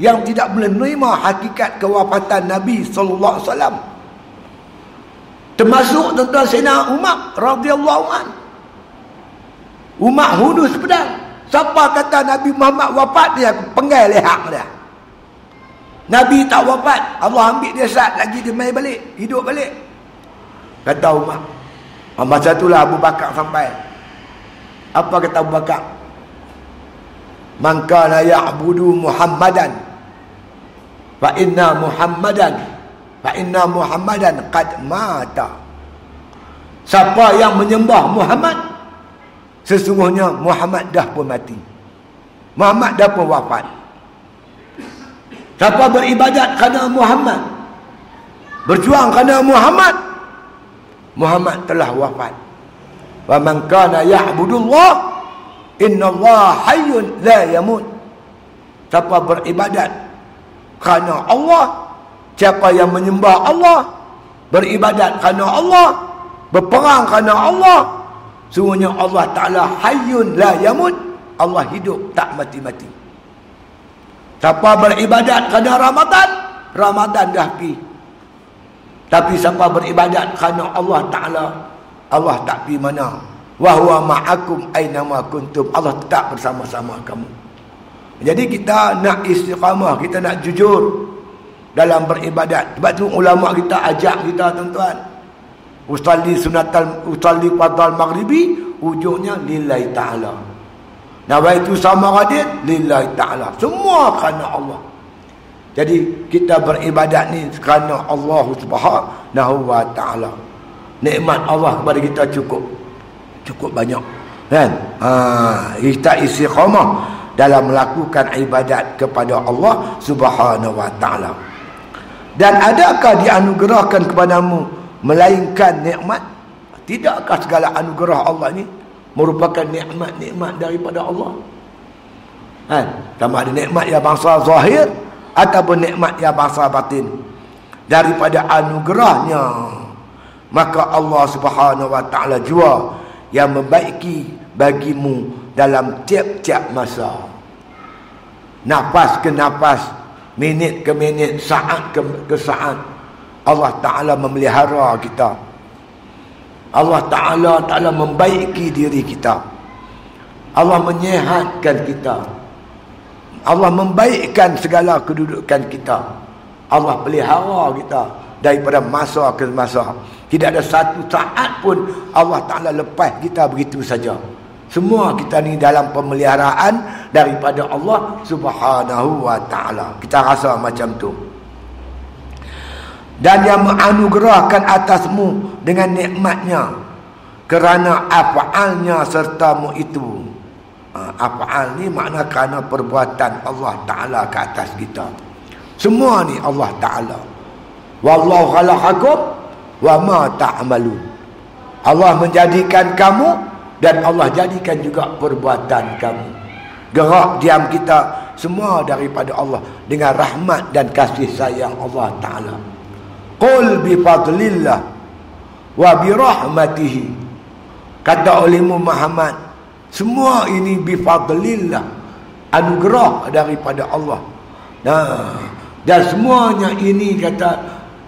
yang tidak menerima hakikat kewafatan Nabi sallallahu alaihi wasallam. Termasuk tuan-tuan Saidina Umar radhiyallahu an. Umar hudus pedang. Siapa kata Nabi Muhammad wafat, dia penggal leher dia. Nabi tak wafat, Allah ambil dia sat lagi, dia mai balik, hidup balik. Kata Umar. Masa itulah Abu Bakar sampai. Apa kata Abu Bakar? Man kana ya'budu Muhammadan fa inna Muhammadan fa inna Muhammadan qad mata. Siapa yang menyembah Muhammad, sesungguhnya Muhammad dah pun mati. Muhammad dah pun wafat. Siapa beribadat kerana Muhammad, berjuang kerana Muhammad, Muhammad telah wafat. Wa man kana ya'budullah innallaha hayyun la yamut. Siapa beribadat kerana Allah, siapa yang menyembah Allah, beribadat kerana Allah, berperang kerana Allah, sungguhnya Allah Ta'ala hayyun la yamut, Allah hidup tak mati-mati. Siapa beribadat kerana Ramadan, Ramadan dah pergi. Tapi siapa beribadat kerana Allah Ta'ala, Allah tak pergi mana. Wa huwa ma'akum aina ma kuntum, Allah tetap bersama-sama kamu. Jadi kita nak istiqamah, kita nak jujur dalam beribadat. Sebab tu ulama kita ajak kita tuan-tuan, usalli sunatal usalli qadal maghribi, ujungnya lillahi ta'ala. Nawaitu sama radin lillahi ta'ala. Semua kerana Allah. Jadi kita beribadat ni kerana Allah Subhanahu wa ta'ala. Nikmat Allah kepada kita cukup. Cukup banyak. Kan? Ha, kita istiqamah dalam melakukan ibadat kepada Allah Subhanahu wa ta'ala. Dan adakah dianugerahkan kepadamu melainkan nikmat? Tidakkah segala anugerah Allah ni merupakan nikmat-nikmat daripada Allah? Ha, sama ada nikmat yang bahasa zahir ataupun nikmat yang bahasa batin. Daripada anugerahnya, maka Allah Subhanahu Wa Taala jua yang membaiki bagimu dalam tiap-tiap masa. Nafas ke nafas, minit ke minit, saat ke, ke saat, Allah Ta'ala memelihara kita. Allah Ta'ala Ta'ala membaiki diri kita. Allah menyehatkan kita. Allah membaikkan segala kedudukan kita. Allah pelihara kita daripada masa ke masa. Tidak ada satu saat pun Allah Ta'ala lepas kita begitu saja. Semua kita ni dalam pemeliharaan daripada Allah Subhanahu Wa Ta'ala. Kita rasa macam tu. Dan yang menganugerahkan atasmu dengan nikmatnya kerana af'alnya sertamu itu. Af'al ni makna kerana perbuatan Allah Ta'ala ke atas kita. Semua ni Allah Ta'ala. Wallahu khalaqakum wa ma ta'malun. Allah menjadikan kamu dan Allah jadikan juga perbuatan kamu. Gerak diam kita semua daripada Allah dengan rahmat dan kasih sayang Allah Ta'ala. Qul bifadlillah wa birahmatihi. Kata olehmu Muhammad, semua ini bifadlillah, anugerah daripada Allah. Nah, dan semuanya ini kata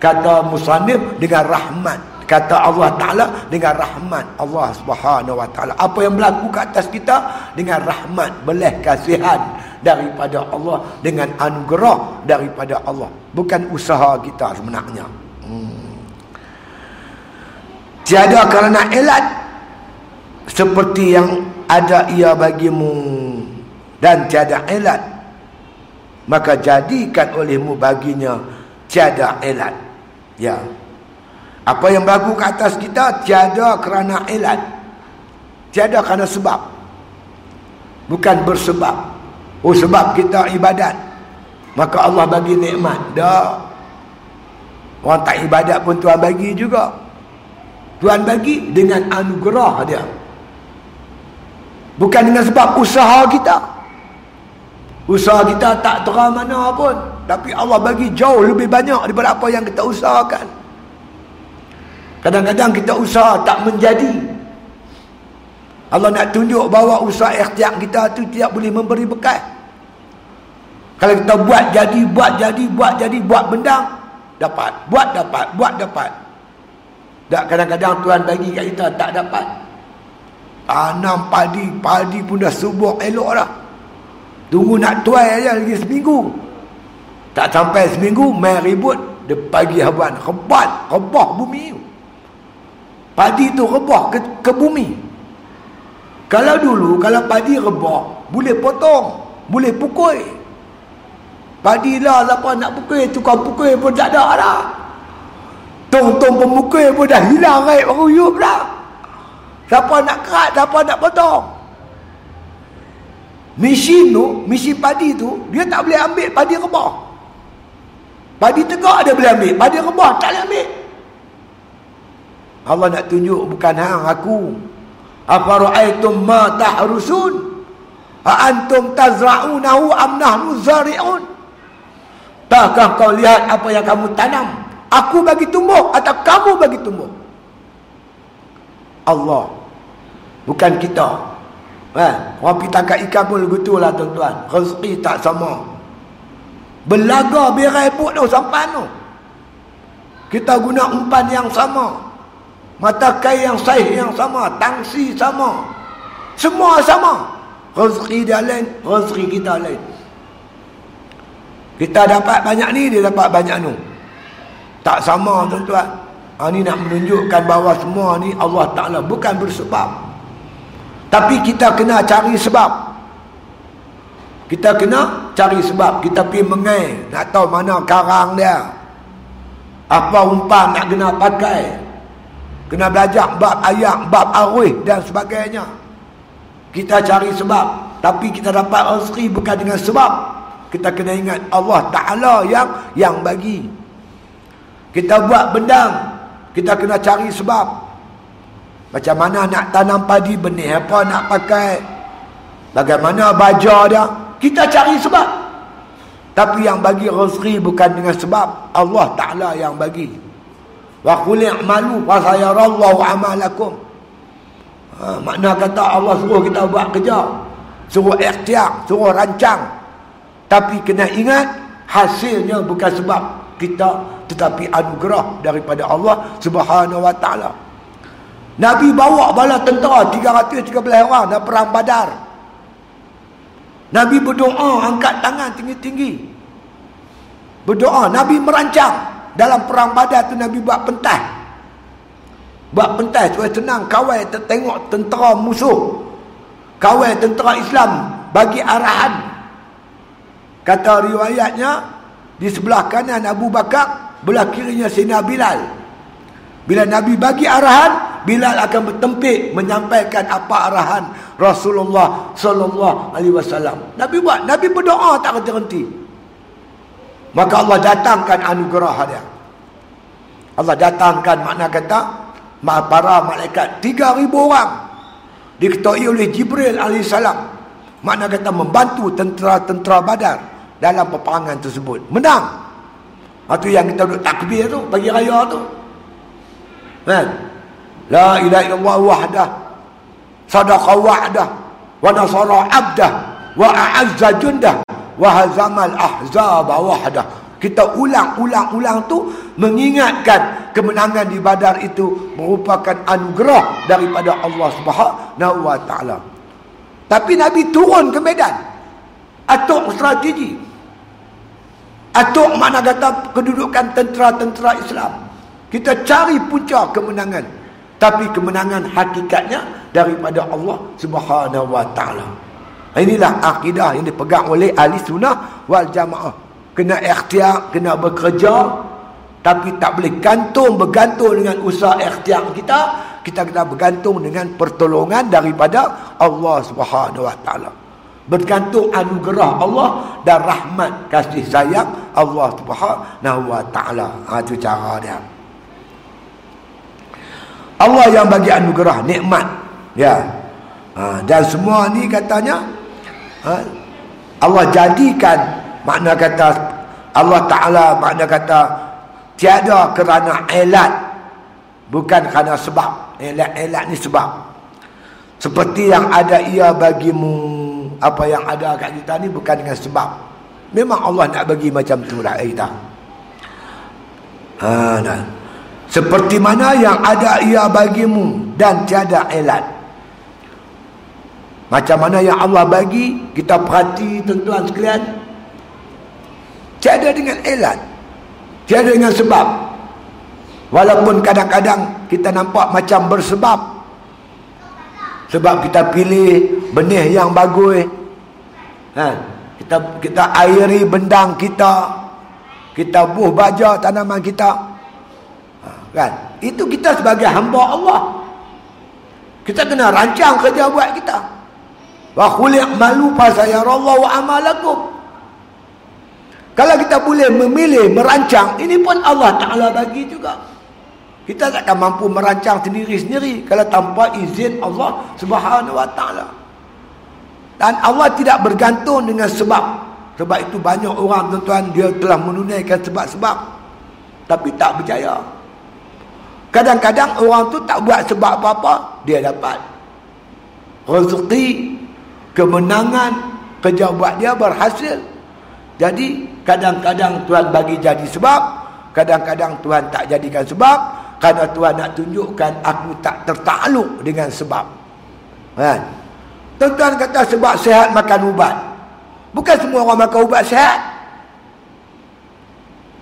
kata musannif dengan rahmat. Kata Allah Ta'ala dengan rahmat Allah Subhanahu Wa Ta'ala. Apa yang berlaku ke atas kita dengan rahmat, belas kasihan daripada Allah, dengan anugerah daripada Allah, bukan usaha kita sebenarnya. hmm. Tiada kerana elat seperti yang ada ia bagimu, dan tiada elat maka jadikan olehmu baginya tiada elat. Ya, apa yang berlaku ke atas kita tiada kerana elat, tiada kerana sebab, bukan bersebab. Oh, sebab kita ibadat maka Allah bagi nikmat. Dah, orang tak ibadat pun Tuhan bagi juga. Tuhan bagi dengan anugerah dia, bukan dengan sebab usaha kita. Usaha kita tak terang mana pun, tapi Allah bagi jauh lebih banyak daripada apa yang kita usahakan. Kadang-kadang kita usaha tak menjadi. Allah nak tunjuk bahawa usaha ikhtiar kita tu tidak boleh memberi bekas. Kalau kita buat jadi, buat jadi, buat jadi, buat bendang, dapat, buat dapat, buat dapat. Tak, kadang-kadang Tuhan bagi kat kita tak dapat. Tanam padi, padi pun dah subur elok dah. Tunggu nak tuai aja lagi seminggu. Tak sampai seminggu, main ribut. Dia pagi hawan, rebat, rebah bumi. Padi tu rebah ke, ke bumi. Kalau dulu, kalau padi rebah, boleh potong, boleh pukul. Padi lah siapa nak pukul, tukang pukul pun tak ada dah. Tong-tong pemukul pun dah hilang, raib ruyup dah. Siapa nak kerat, siapa nak potong. Mesin tu, mesin padi tu, dia tak boleh ambil padi rebah. Padi tegak dia boleh ambil, padi rebah tak boleh ambil. Allah nak tunjuk bukan hang aku. Afara'aytum ma tahrusun? Ha antum tazra'unahu am nahnu zari'un? Takkah kau lihat apa yang kamu tanam? Aku bagi tumbuh atau kamu bagi tumbuh? Allah, bukan kita. Ha, orang pergi tangkap ikan pun begitulah tuan-tuan. Rezeki tak sama. Belaga berai pun tu sampan tu. Kita guna umpan yang sama. Mata kai yang sahih yang sama, tangsi sama, semua sama. Rezeki dia lain, rezeki kita lain. Kita dapat banyak ni, dia dapat banyak ni, tak sama tuan-tuan. Ha, ni nak menunjukkan bahawa semua ni Allah Ta'ala, bukan bersebab. Tapi kita kena cari sebab. Kita kena cari sebab. Kita pergi mengai, nak tahu mana karang dia, apa umpan nak kena pakai. Kena belajar bab ayak, bab arwih dan sebagainya. Kita cari sebab, tapi kita dapat rezeki bukan dengan sebab. Kita kena ingat Allah Ta'ala yang yang bagi. Kita buat bendang, kita kena cari sebab. Macam mana nak tanam padi, benih apa nak pakai, bagaimana baja dia, kita cari sebab. Tapi yang bagi rezeki bukan dengan sebab, Allah Ta'ala yang bagi. Wa qul i'malu fa sayarallahu amalakum. Ha, makna kata Allah suruh kita buat kerja, suruh ikhtiar, suruh rancang. Tapi kena ingat, hasilnya bukan sebab kita, tetapi anugerah daripada Allah Subhanahu Wa Ta'ala. Nabi bawa bala tentera tiga ratus tiga belas orang dalam perang Badar. Nabi berdoa, angkat tangan tinggi-tinggi, berdoa. Nabi merancang. Dalam perang Badar tu Nabi buat pentas. Buat pentas supaya senang kawal tengok tentera musuh, kawal tentera Islam, bagi arahan. Kata riwayatnya, di sebelah kanan Abu Bakar, belah kirinya Saidina Bilal. Bila Nabi bagi arahan, Bilal akan bertempik menyampaikan apa arahan Rasulullah sallallahu alaihi wasallam. Nabi buat, Nabi berdoa tak berhenti. Maka Allah datangkan anugerah dia. Allah datangkan, makna kata para malaikat tiga ribu orang diketuai oleh Jibril alaihi salam. Makna kata membantu tentera-tentera Badar dalam peperangan tersebut. Menang. Itu yang kita duduk takbir tu, bagi raya tu. Kan? La ilaha illallah wahdah, sadaqa wa'dah, wa nasara abdah, wa a'azza jundah, wa hazamal ahzab wahdah. Kita ulang-ulang-ulang tu mengingatkan kemenangan di Badar itu merupakan anugerah daripada Allah Subhanahu wa Ta'ala. Tapi Nabi turun ke medan, atur strategi, atur makna kata kedudukan tentera-tentera Islam. Kita cari punca kemenangan, tapi kemenangan hakikatnya daripada Allah Subhanahu wa Ta'ala. Inilah akidah yang dipegang oleh ahli sunnah wal jamaah. Kena ikhtiar, kena bekerja, tapi tak boleh gantung bergantung dengan usaha ikhtiar kita. Kita kena bergantung dengan pertolongan daripada Allah Subhanahu Wa Taala, bergantung anugerah Allah dan rahmat kasih sayang Allah Subhanahu Wa Taala. Ha, itu cara dia. Allah yang bagi anugerah, nikmat, ya. Ha, dan semua ni katanya, ha, Allah jadikan, makna kata Allah Taala, makna kata tiada kerana elat, bukan kerana sebab. Elak-elak ni sebab. Seperti yang ada ia bagimu, apa yang ada kat kita ni bukan dengan sebab. Memang Allah nak bagi macam tu lah kita. Ha, nah. Seperti mana yang ada ia bagimu dan tiada elak. Macam mana yang Allah bagi, kita perhati tuan-tuan sekalian. Tiada dengan elak, tiada dengan sebab. Walaupun kadang-kadang kita nampak macam bersebab, sebab kita pilih benih yang bagus, ha, kita kita airi bendang kita, kita buh baja tanaman kita, ha, kan? Itu kita sebagai hamba Allah, kita kena rancang kerja buat kita. Wa khuliq malu fasayarallahu amalakum. Kalau kita boleh memilih, merancang, ini pun Allah Ta'ala bagi juga. Kita takkan mampu merancang sendiri-sendiri kalau tanpa izin Allah Subhanahu wa Ta'ala. Dan Allah tidak bergantung dengan sebab. Sebab itu banyak orang tuan-tuan, dia telah menunaikan sebab-sebab tapi tak berjaya. Kadang-kadang orang tu tak buat sebab apa-apa, dia dapat rezeki, kemenangan, kerja buat dia berhasil. Jadi kadang-kadang Tuhan bagi jadi sebab, kadang-kadang Tuhan tak jadikan sebab. Kerana Tuhan nak tunjukkan aku tak tertakluk dengan sebab, kan? Tuan-tuan kata sebab sihat makan ubat. Bukan semua orang makan ubat sihat.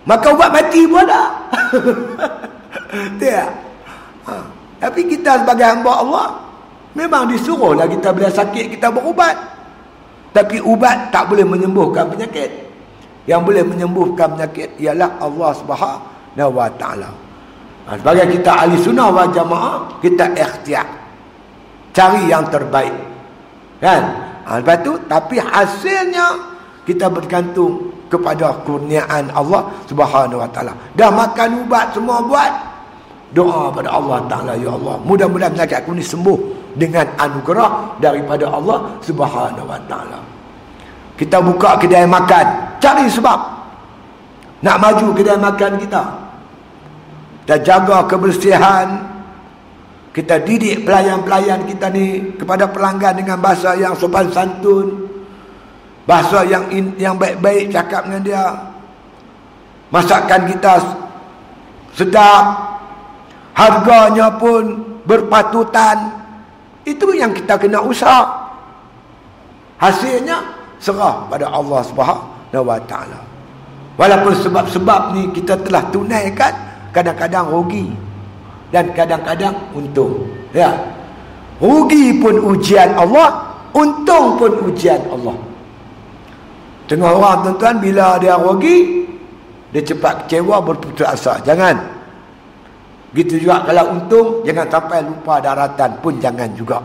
Makan ubat mati pun ada. Tidak, ha. Tapi kita sebagai hamba Allah, memang disuruhlah kita bila sakit kita berubat. Tapi ubat tak boleh menyembuhkan penyakit. Yang boleh menyembuhkan penyakit ialah Allah Subhanahu wa Ta'ala. Sebagai kita ahli sunnah wal jamaah, kita ikhtiar cari yang terbaik, kan? Lepas tu, tapi hasilnya kita bergantung kepada kurniaan Allah Subhanahu wa Ta'ala. Dah makan ubat semua buat, Doa pada Allah Ta'ala, ya Allah, mudah-mudahan penyakit aku ni sembuh dengan anugerah daripada Allah Subhanahu Wa Ta'ala. Kita buka kedai makan, cari sebab nak maju kedai makan kita. Kita jaga kebersihan, kita didik pelayan-pelayan kita ni kepada pelanggan dengan bahasa yang sopan santun, bahasa yang yang baik-baik cakap dengan dia. Masakan kita sedap, harganya pun berpatutan. Itu yang kita kena usaha. Hasilnya serah pada Allah Subhanahu Wa Taala. Walaupun sebab-sebab ni kita telah tunaikan, kadang-kadang rugi dan kadang-kadang untung, ya. Rugi pun ujian Allah, untung pun ujian Allah. Tengok orang tuan-tuan, bila dia rugi dia cepat kecewa, berputus asa. Jangan begitu juga kalau untung, jangan sampai lupa daratan pun jangan juga.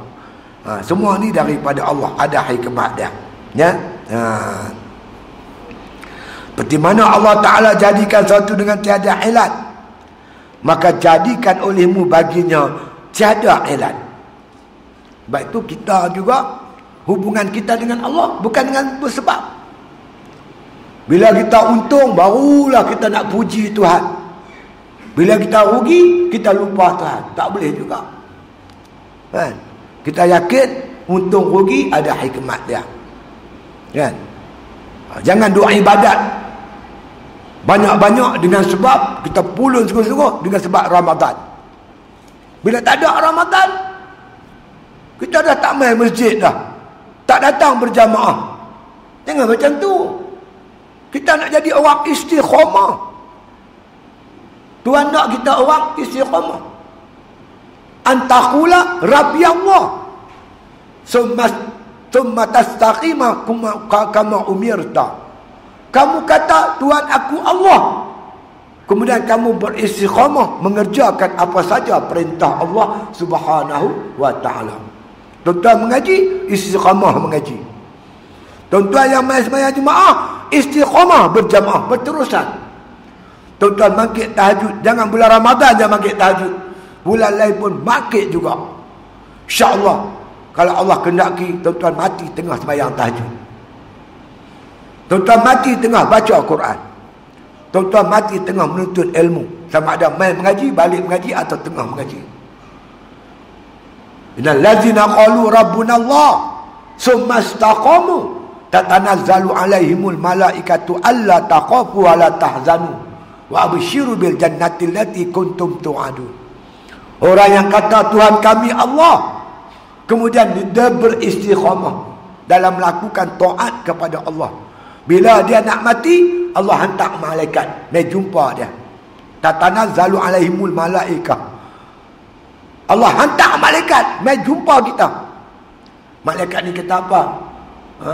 Ha, semua ni daripada Allah, ada hikmah dia, ya. Ha, seperti mana Allah Ta'ala jadikan sesuatu dengan tiada ilat, maka jadikan olehmu baginya tiada ilat. Sebab itu kita juga, hubungan kita dengan Allah bukan dengan bersebab. Bila kita untung, barulah kita nak puji Tuhan. Bila kita rugi, kita lupa Tuhan. Tak boleh juga, kan? Kita yakin untung rugi ada hikmat dia, kan? Jangan doa ibadat banyak-banyak dengan sebab kita pulun sungguh-sungguh dengan sebab Ramadan. Bila tak ada Ramadan, kita dah tak main masjid dah, tak datang berjamaah. Jangan macam tu. Kita nak jadi orang istiqamah. Tuhan nak kita orang istiqamah. Antakula Rabbi Allah summa tastaqima kama umirta. Kamu kata, Tuhan aku Allah, kemudian kamu beristiqamah mengerjakan apa saja perintah Allah Subhanahu Wa Ta'ala. Tuan-tuan mengaji, istiqamah mengaji. Tuan-tuan yang main sembahyang jemaah, istiqamah berjamaah berterusan. Tuan-tuan bangkit tahajud, jangan bulan Ramadan jangan bangkit tahajud, bulan lain pun bangkit juga, insya-Allah. Kalau Allah kehendaki, tuan-tuan mati tengah sembahyang tahajud, tuan-tuan mati tengah baca Al-Quran, tuan-tuan mati tengah menuntut ilmu, sama ada main mengaji, balik mengaji atau tengah mengaji. Innal ladzina qalu rabbunallah summa istaqamu tatanazzalu alaihimul malaikatu alla taqafu wa la tahzanu wa abshiru bil jannati allati kuntum tu'adun. Orang yang kata Tuhan kami Allah, kemudian dia beristiqamah dalam melakukan taat kepada Allah. Bila dia nak mati, Allah hantar malaikat dia jumpa dia. Tatanazzalu alaihimul malaika. Allah hantar malaikat dia jumpa kita. Malaikat ni kata apa? Ha?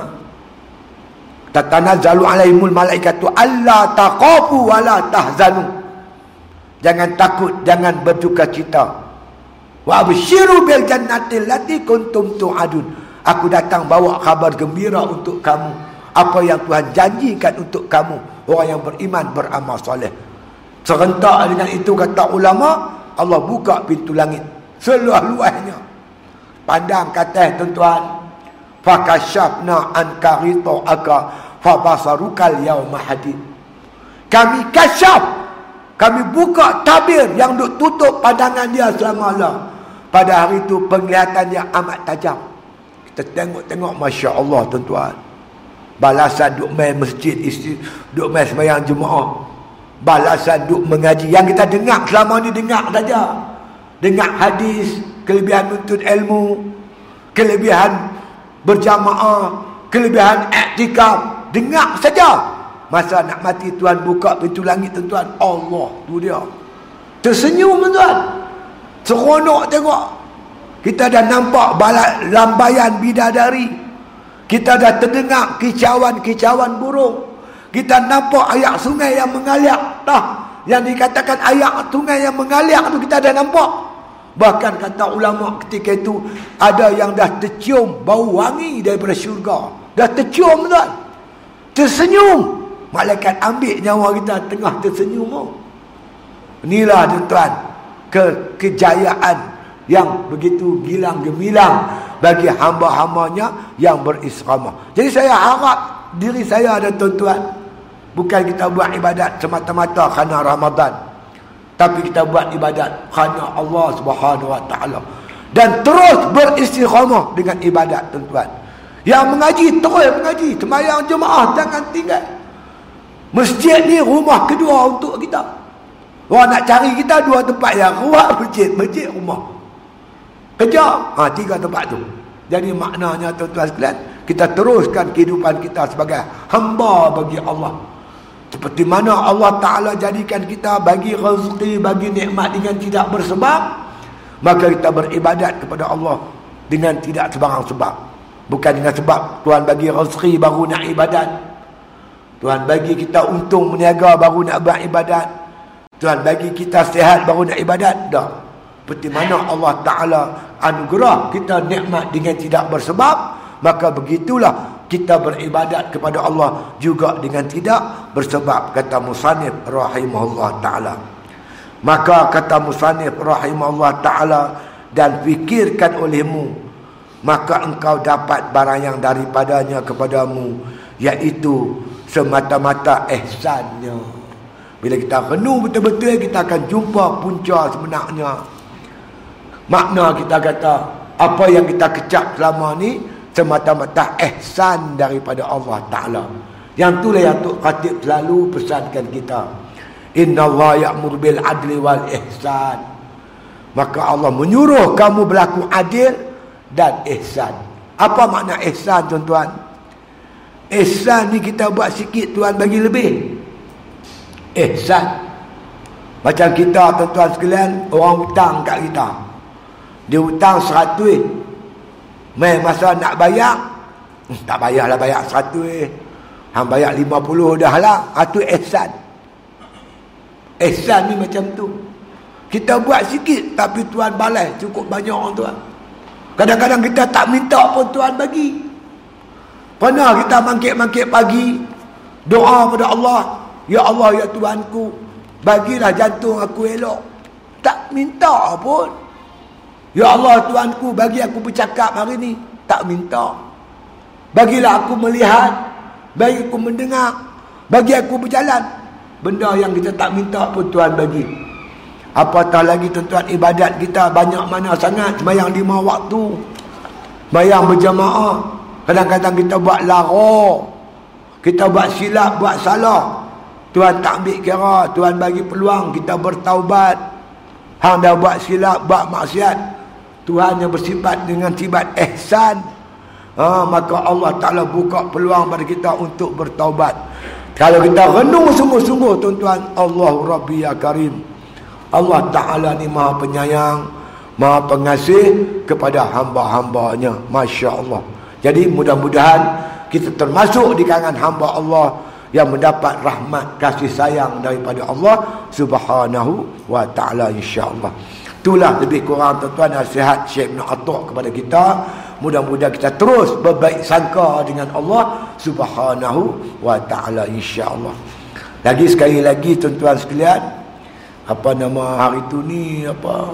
Tatanazzalu alaihimul malaikatu alla taqafu wa la tahzanu. Jangan takut, jangan berduka cita. Wa abshiru bil jannati allati kuntum tu'adun. Aku datang bawa khabar gembira untuk kamu, apa yang Tuhan janjikan untuk kamu, orang yang beriman, beramal soleh. Serentak dengan itu, kata ulama, Allah buka pintu langit seluas-luasnya. Pandang kata tuan-tuan, fakashafna ankarita'aka fabasarukal yauma hadid. Kami kasyaf, kami buka tabir yang duk tutup pandangan dia selama-lamanya. Pada hari itu penglihatan dia amat tajam. Kita tengok-tengok, masya-Allah tuan-tuan. Balasan duk main masjid, istri, duk main sembahyang jemaah, balasan duk mengaji. Yang kita dengar selama ni, dengar saja, dengar hadis, kelebihan nuntut ilmu, kelebihan berjamaah, kelebihan iktikaf, dengar saja. Masa nak mati, Tuhan buka pintu langit tuan-tuan, Allah tu dia tersenyum tuan-tuan. Seronok tengok. Kita dah nampak balas lambaian bidadari, kita dah terdengar kicauan-kicauan burung, kita nampak air sungai yang mengalir. Dah yang dikatakan air sungai yang mengalir tu kita dah nampak. Bahkan kata ulama, ketika itu ada yang dah tercium bau wangi daripada syurga. Dah tercium tuan, tersenyum. Malaikat ambil nyawa kita tengah tersenyum. Inilah tuan-tuan, ke kejayaan yang begitu gilang gemilang bagi hamba-hambanya yang berisramah. Jadi saya harap diri saya ada tuan-tuan, bukan kita buat ibadat semata-mata kerana Ramadan, tapi kita buat ibadat kerana Allah Subhanahu Wa Taala, dan terus beristimqamah dengan ibadat tuan-tuan. Yang mengaji terus mengaji, sembahyang jemaah jangan tinggal. Masjid ni rumah kedua untuk kita. Orang nak cari kita dua tempat yang kuat, masjid, masjid rumah. Kerja, ha, tiga tempat tu. Jadi maknanya tuan-tuan sekalian, kita teruskan kehidupan kita sebagai hamba bagi Allah, seperti mana Allah Ta'ala jadikan kita bagi rezeki, bagi nikmat dengan tidak bersebab. Maka kita beribadat kepada Allah dengan tidak sebarang sebab. Bukan dengan sebab Tuhan bagi rezeki baru nak ibadat, Tuhan bagi kita untung meniaga baru nak buat ibadat, Tuhan bagi kita sihat baru nak ibadat. Dah, seperti mana Allah Ta'ala anugerah kita nikmat dengan tidak bersebab, maka begitulah kita beribadat kepada Allah juga dengan tidak bersebab, kata musannif rahimahullah ta'ala. Maka kata musannif rahimahullah ta'ala, dan fikirkan olehmu, maka engkau dapat barang yang daripadanya kepadamu, iaitu semata-mata ihsannya. Bila kita renung betul-betul, kita akan jumpa punca sebenarnya. Makna kita kata apa yang kita kecap selama ni semata-mata ihsan daripada Allah Ta'ala. Yang itulah yang Tok Khatib selalu pesankan kita, Inna Allah ya'mur bil adli wal ihsan. Maka Allah menyuruh kamu berlaku adil dan ihsan. Apa makna ihsan tuan-tuan? Ihsan ni kita buat sikit, Tuhan bagi lebih. Ihsan macam kita tuan-tuan sekalian, orang hutang kat kita, dia hutang seratus, mai masa nak bayar, tak payahlah bayar seratus, hang bayar lima puluh dah lah. Itu ihsan. Ihsan ni macam tu, kita buat sikit tapi Tuhan balai cukup banyak orang tuan. Kadang-kadang kita tak minta pun Tuhan bagi. Pernah kita mangkit-mangkit pagi doa kepada Allah, Ya Allah, Ya Tuhanku, bagilah jantung aku elok. Tak minta pun. Ya Allah, Tuhanku, bagi aku bercakap hari ni. Tak minta. Bagilah aku melihat, bagi aku mendengar, bagi aku berjalan. Benda yang kita tak minta pun Tuhan bagi. Apatah lagi tuan-tuan, ibadat kita banyak mana sangat. Sembahyang lima waktu, sembahyang berjamaah. Kadang-kadang kita buat lara, kita buat silap, buat salah, Tuhan tak ambil kira. Tuhan bagi peluang kita bertaubat. Hang dah buat silap, buat maksiat, Tuhan yang bersifat dengan sifat ihsan, ha, maka Allah Ta'ala buka peluang pada kita untuk bertaubat. Kalau kita renung sungguh-sungguh tuan-tuan, Allahu Rabbi Ya Karim, Allah Ta'ala ni maha penyayang, maha pengasih kepada hamba-hambanya. Masya Allah. Jadi mudah-mudahan kita termasuk di kalangan hamba Allah yang mendapat rahmat kasih sayang daripada Allah Subhanahu Wa Ta'ala, insya-Allah. Itulah lebih kurang tuan-tuan nasihat Syekh Ibn Atok kepada kita. Mudah-mudahan kita terus berbaik sangka dengan Allah Subhanahu Wa Ta'ala, insya-Allah. Lagi sekali lagi tuan-tuan sekalian, apa nama hari tu ni, apa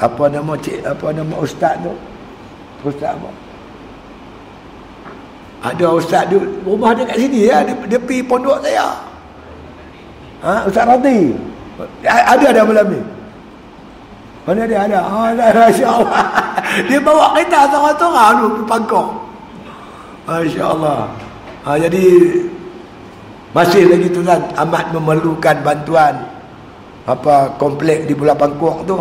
apa nama cik, apa nama ustaz tu? Ustaz apa? Ada ustaz di rumah dia kat sini ya, dia, dia pergi pondok saya. Ha, Ustaz Radhi. Ada ada malam ni. Mana dia ada? Oh, ada, Masya Allah. Dia bawa kereta seorang-seorang tu ke Pangkor. Masya Allah. Ha, jadi masih lagi tuan amat memerlukan bantuan apa komplek di Bulak Pangkuk tu.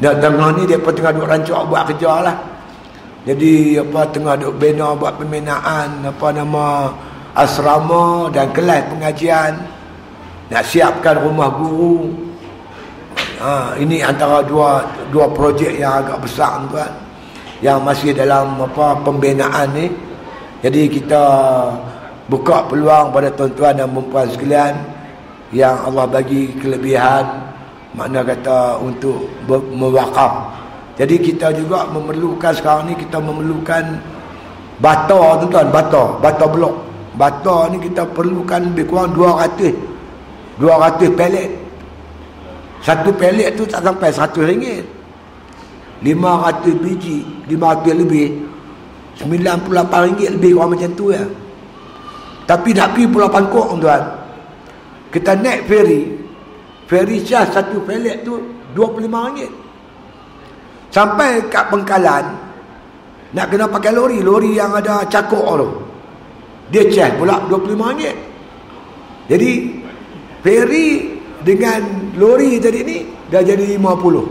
Dan tengah ni dia tengah duk rancak buat kerja lah. Jadi apa tengah duk bina buat pembinaan apa nama asrama dan kelas pengajian. Nak siapkan rumah guru. Ha, ini antara dua dua projek yang agak besar tuan, yang masih dalam apa pembinaan ni. Jadi kita buka peluang pada tuan-tuan dan puan sekalian yang Allah bagi kelebihan, makna kata untuk mewakaf. Jadi kita juga memerlukan sekarang ni, kita memerlukan bata tuan-tuan, bata, bata blok. Bata ni kita perlukan lebih kurang dua ratus dua ratus pelet. Satu pelet tu tak sampai seratus ringgit. lima ratus biji, lima ratus lebih, sembilan puluh lapan ringgit lebih orang macam tu ya. Tapi nak pergi Pulau Pangkok tuan, kita naik feri. Feri syah satu pelet tu dua puluh lima ringgit. Sampai kat Bengkalan nak kena pakai lori, lori yang ada cakok tu. Dia charge pula dua puluh lima ringgit. Jadi feri dengan lori tadi ni dah jadi lima puluh.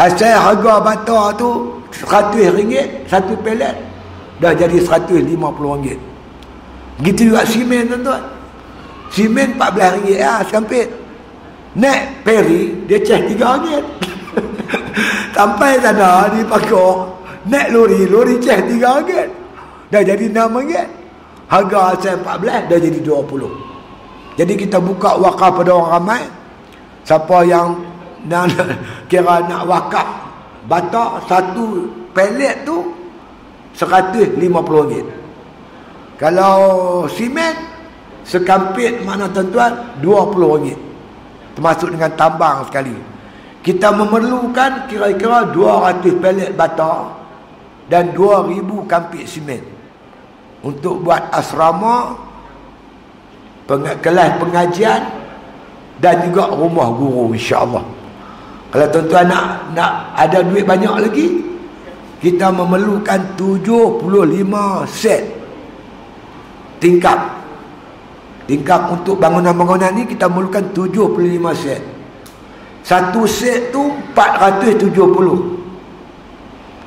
Asal harga bata tu seratus ringgit satu pelet, dah jadi seratus lima puluh ringgit. Begitu juga simen tuan-tuan. Simen empat belas ringgit lah sekampit. Naik peri dia charge tiga ringgit. Sampai sana di Pakok, naik lori, lori charge tiga ringgit, dah jadi enam ringgit. Harga asal empat belas dah jadi dua puluh. Jadi kita buka wakaf pada orang ramai. Siapa yang nak, kira nak wakaf batak satu pelet tu seratus lima puluh ringgit. Kalau simen sekampit mana tuan-tuan dua puluh ringgit, termasuk dengan tambang sekali. Kita memerlukan kira-kira dua ratus pelet bata dan dua ribu kampit simen untuk buat asrama, kelas pengajian dan juga rumah guru insya-Allah. Kalau tuan-tuan nak nak ada duit banyak lagi, kita memerlukan tujuh puluh lima set tingkap. Tingkap untuk bangunan-bangunan ni kita memerlukan tujuh puluh lima set. Satu set tu empat ratus tujuh puluh.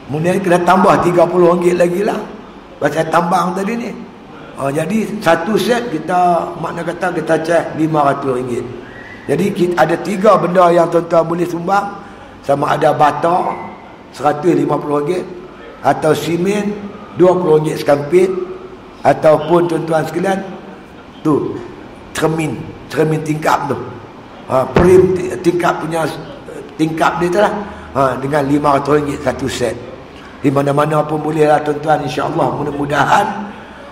Kemudian kena tambah tiga puluh ringgit lagi lah pasal tambang tadi ni. Ha, jadi satu set kita, makna kata kita cek lima ratus ringgit. Jadi kita, ada tiga benda yang tuan-tuan boleh sumbang. Sama ada bata seratus lima puluh ringgit, atau simen dua puluh ringgit sekampit, ataupun tuan-tuan sekalian tu cermin, cermin tingkap tu, ha, perim tingkap punya tingkap dia tu lah, ha, dengan lima ratus ringgit satu set. Di mana-mana pun boleh lah tuan-tuan insya-Allah. Mudah-mudahan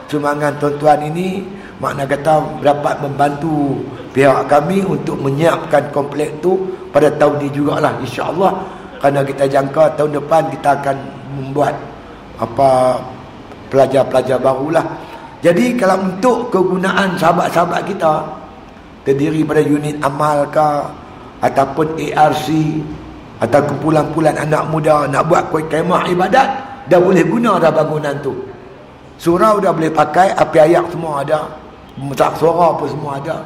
sumbangan tuan-tuan ini makna kata dapat membantu pihak kami untuk menyiapkan komplek tu pada tahun ni jugalah insya-Allah, kerana kita jangka tahun depan kita akan membuat apa pelajar-pelajar barulah. Jadi kalau untuk kegunaan sahabat-sahabat kita terdiri pada unit amal ke, ataupun A R C, atau kumpulan-kumpulan anak muda nak buat khemah ibadat, dah boleh guna dah bangunan tu. Surau dah boleh pakai, api ayak semua ada, tak surau pun semua ada,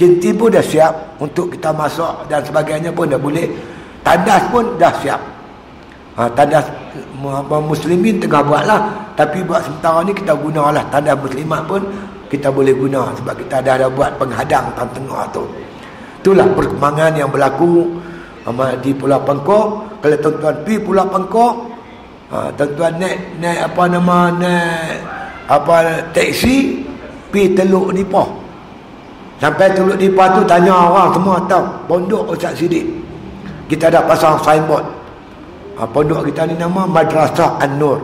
kinti pun dah siap untuk kita masak dan sebagainya pun dah boleh. Tandas pun dah siap, ha, tandas muslimin tengah buat lah, tapi buat sementara ni kita guna lah tandas muslimat pun kita boleh guna, sebab kita dah ada buat penghadang tan tengah tu. Itulah perkembangan yang berlaku di Pulau Pangkok. Kalau tuan-tuan pergi Pulau Pangkok, tuan-tuan naik, naik apa nama, naik apa, teksi pergi Teluk Nipah. Sampai Teluk Nipah tu tanya orang semua tahu pondok Ustaz Sidek. Kita dah pasang signboard. Ha, pondok kita ni nama Madrasah An-Nur,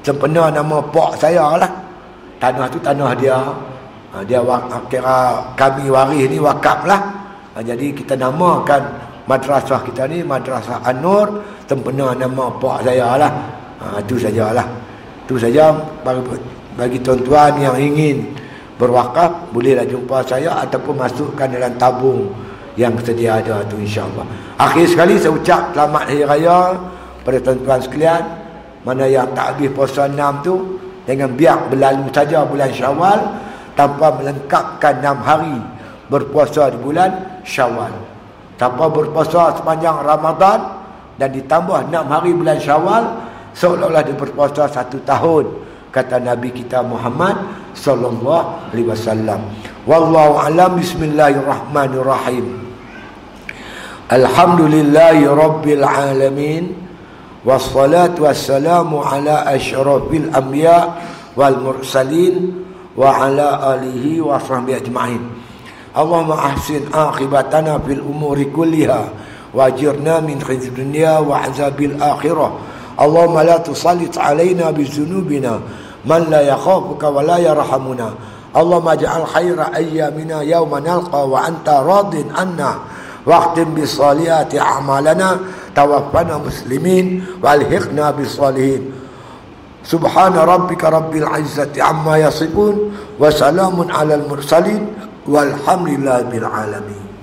sempena nama pak saya lah. Tanah tu tanah dia, ha, dia kira kami waris ni wakaf lah, ha, jadi kita namakan madrasah kita ni Madrasah An-Nur sempena nama pak saya lah. Ha, tu sajalah, tu saja bagi, bagi tuan-tuan yang ingin berwakaf bolehlah jumpa saya ataupun masukkan dalam tabung yang sedia ada tu insya-Allah. Akhir sekali saya ucap selamat hari raya pada tuan-tuan sekalian. Mana yang tak habis puasa enam tu, jangan biar berlalu saja bulan Syawal tanpa melengkapkan enam hari berpuasa di bulan Syawal, tanpa berpuasa sepanjang Ramadan dan ditambah enam hari bulan Syawal, seolah-olah dia berpuasa satu tahun, kata Nabi kita Muhammad sallallahu alaihi wasallam. Wallahu a'lam. Bismillahirrahmanirrahim. Alhamdulillahi rabbil alamin, wassalatu wassalamu ala asyrafil anbiya wal mursalin wa ala alihi wa sahbihi ajma'in. Allahumma ahsin aqibatana fil umuri kulliha wajirna min khizyid dunya wa azabil akhirah. Allahumma la tusallit alaina bizunubina man la yakhafuka wa la yarhamuna. Allahumma ij'al khaira ayyamina yawma nalqa wa anta radin anna واختم بالصالحات أعمالنا توفنا مسلمين والحقنا بالصالحين سبحان ربك رب العزة عما يصفون وسلام على المرسلين والحمد لله بالعالمين.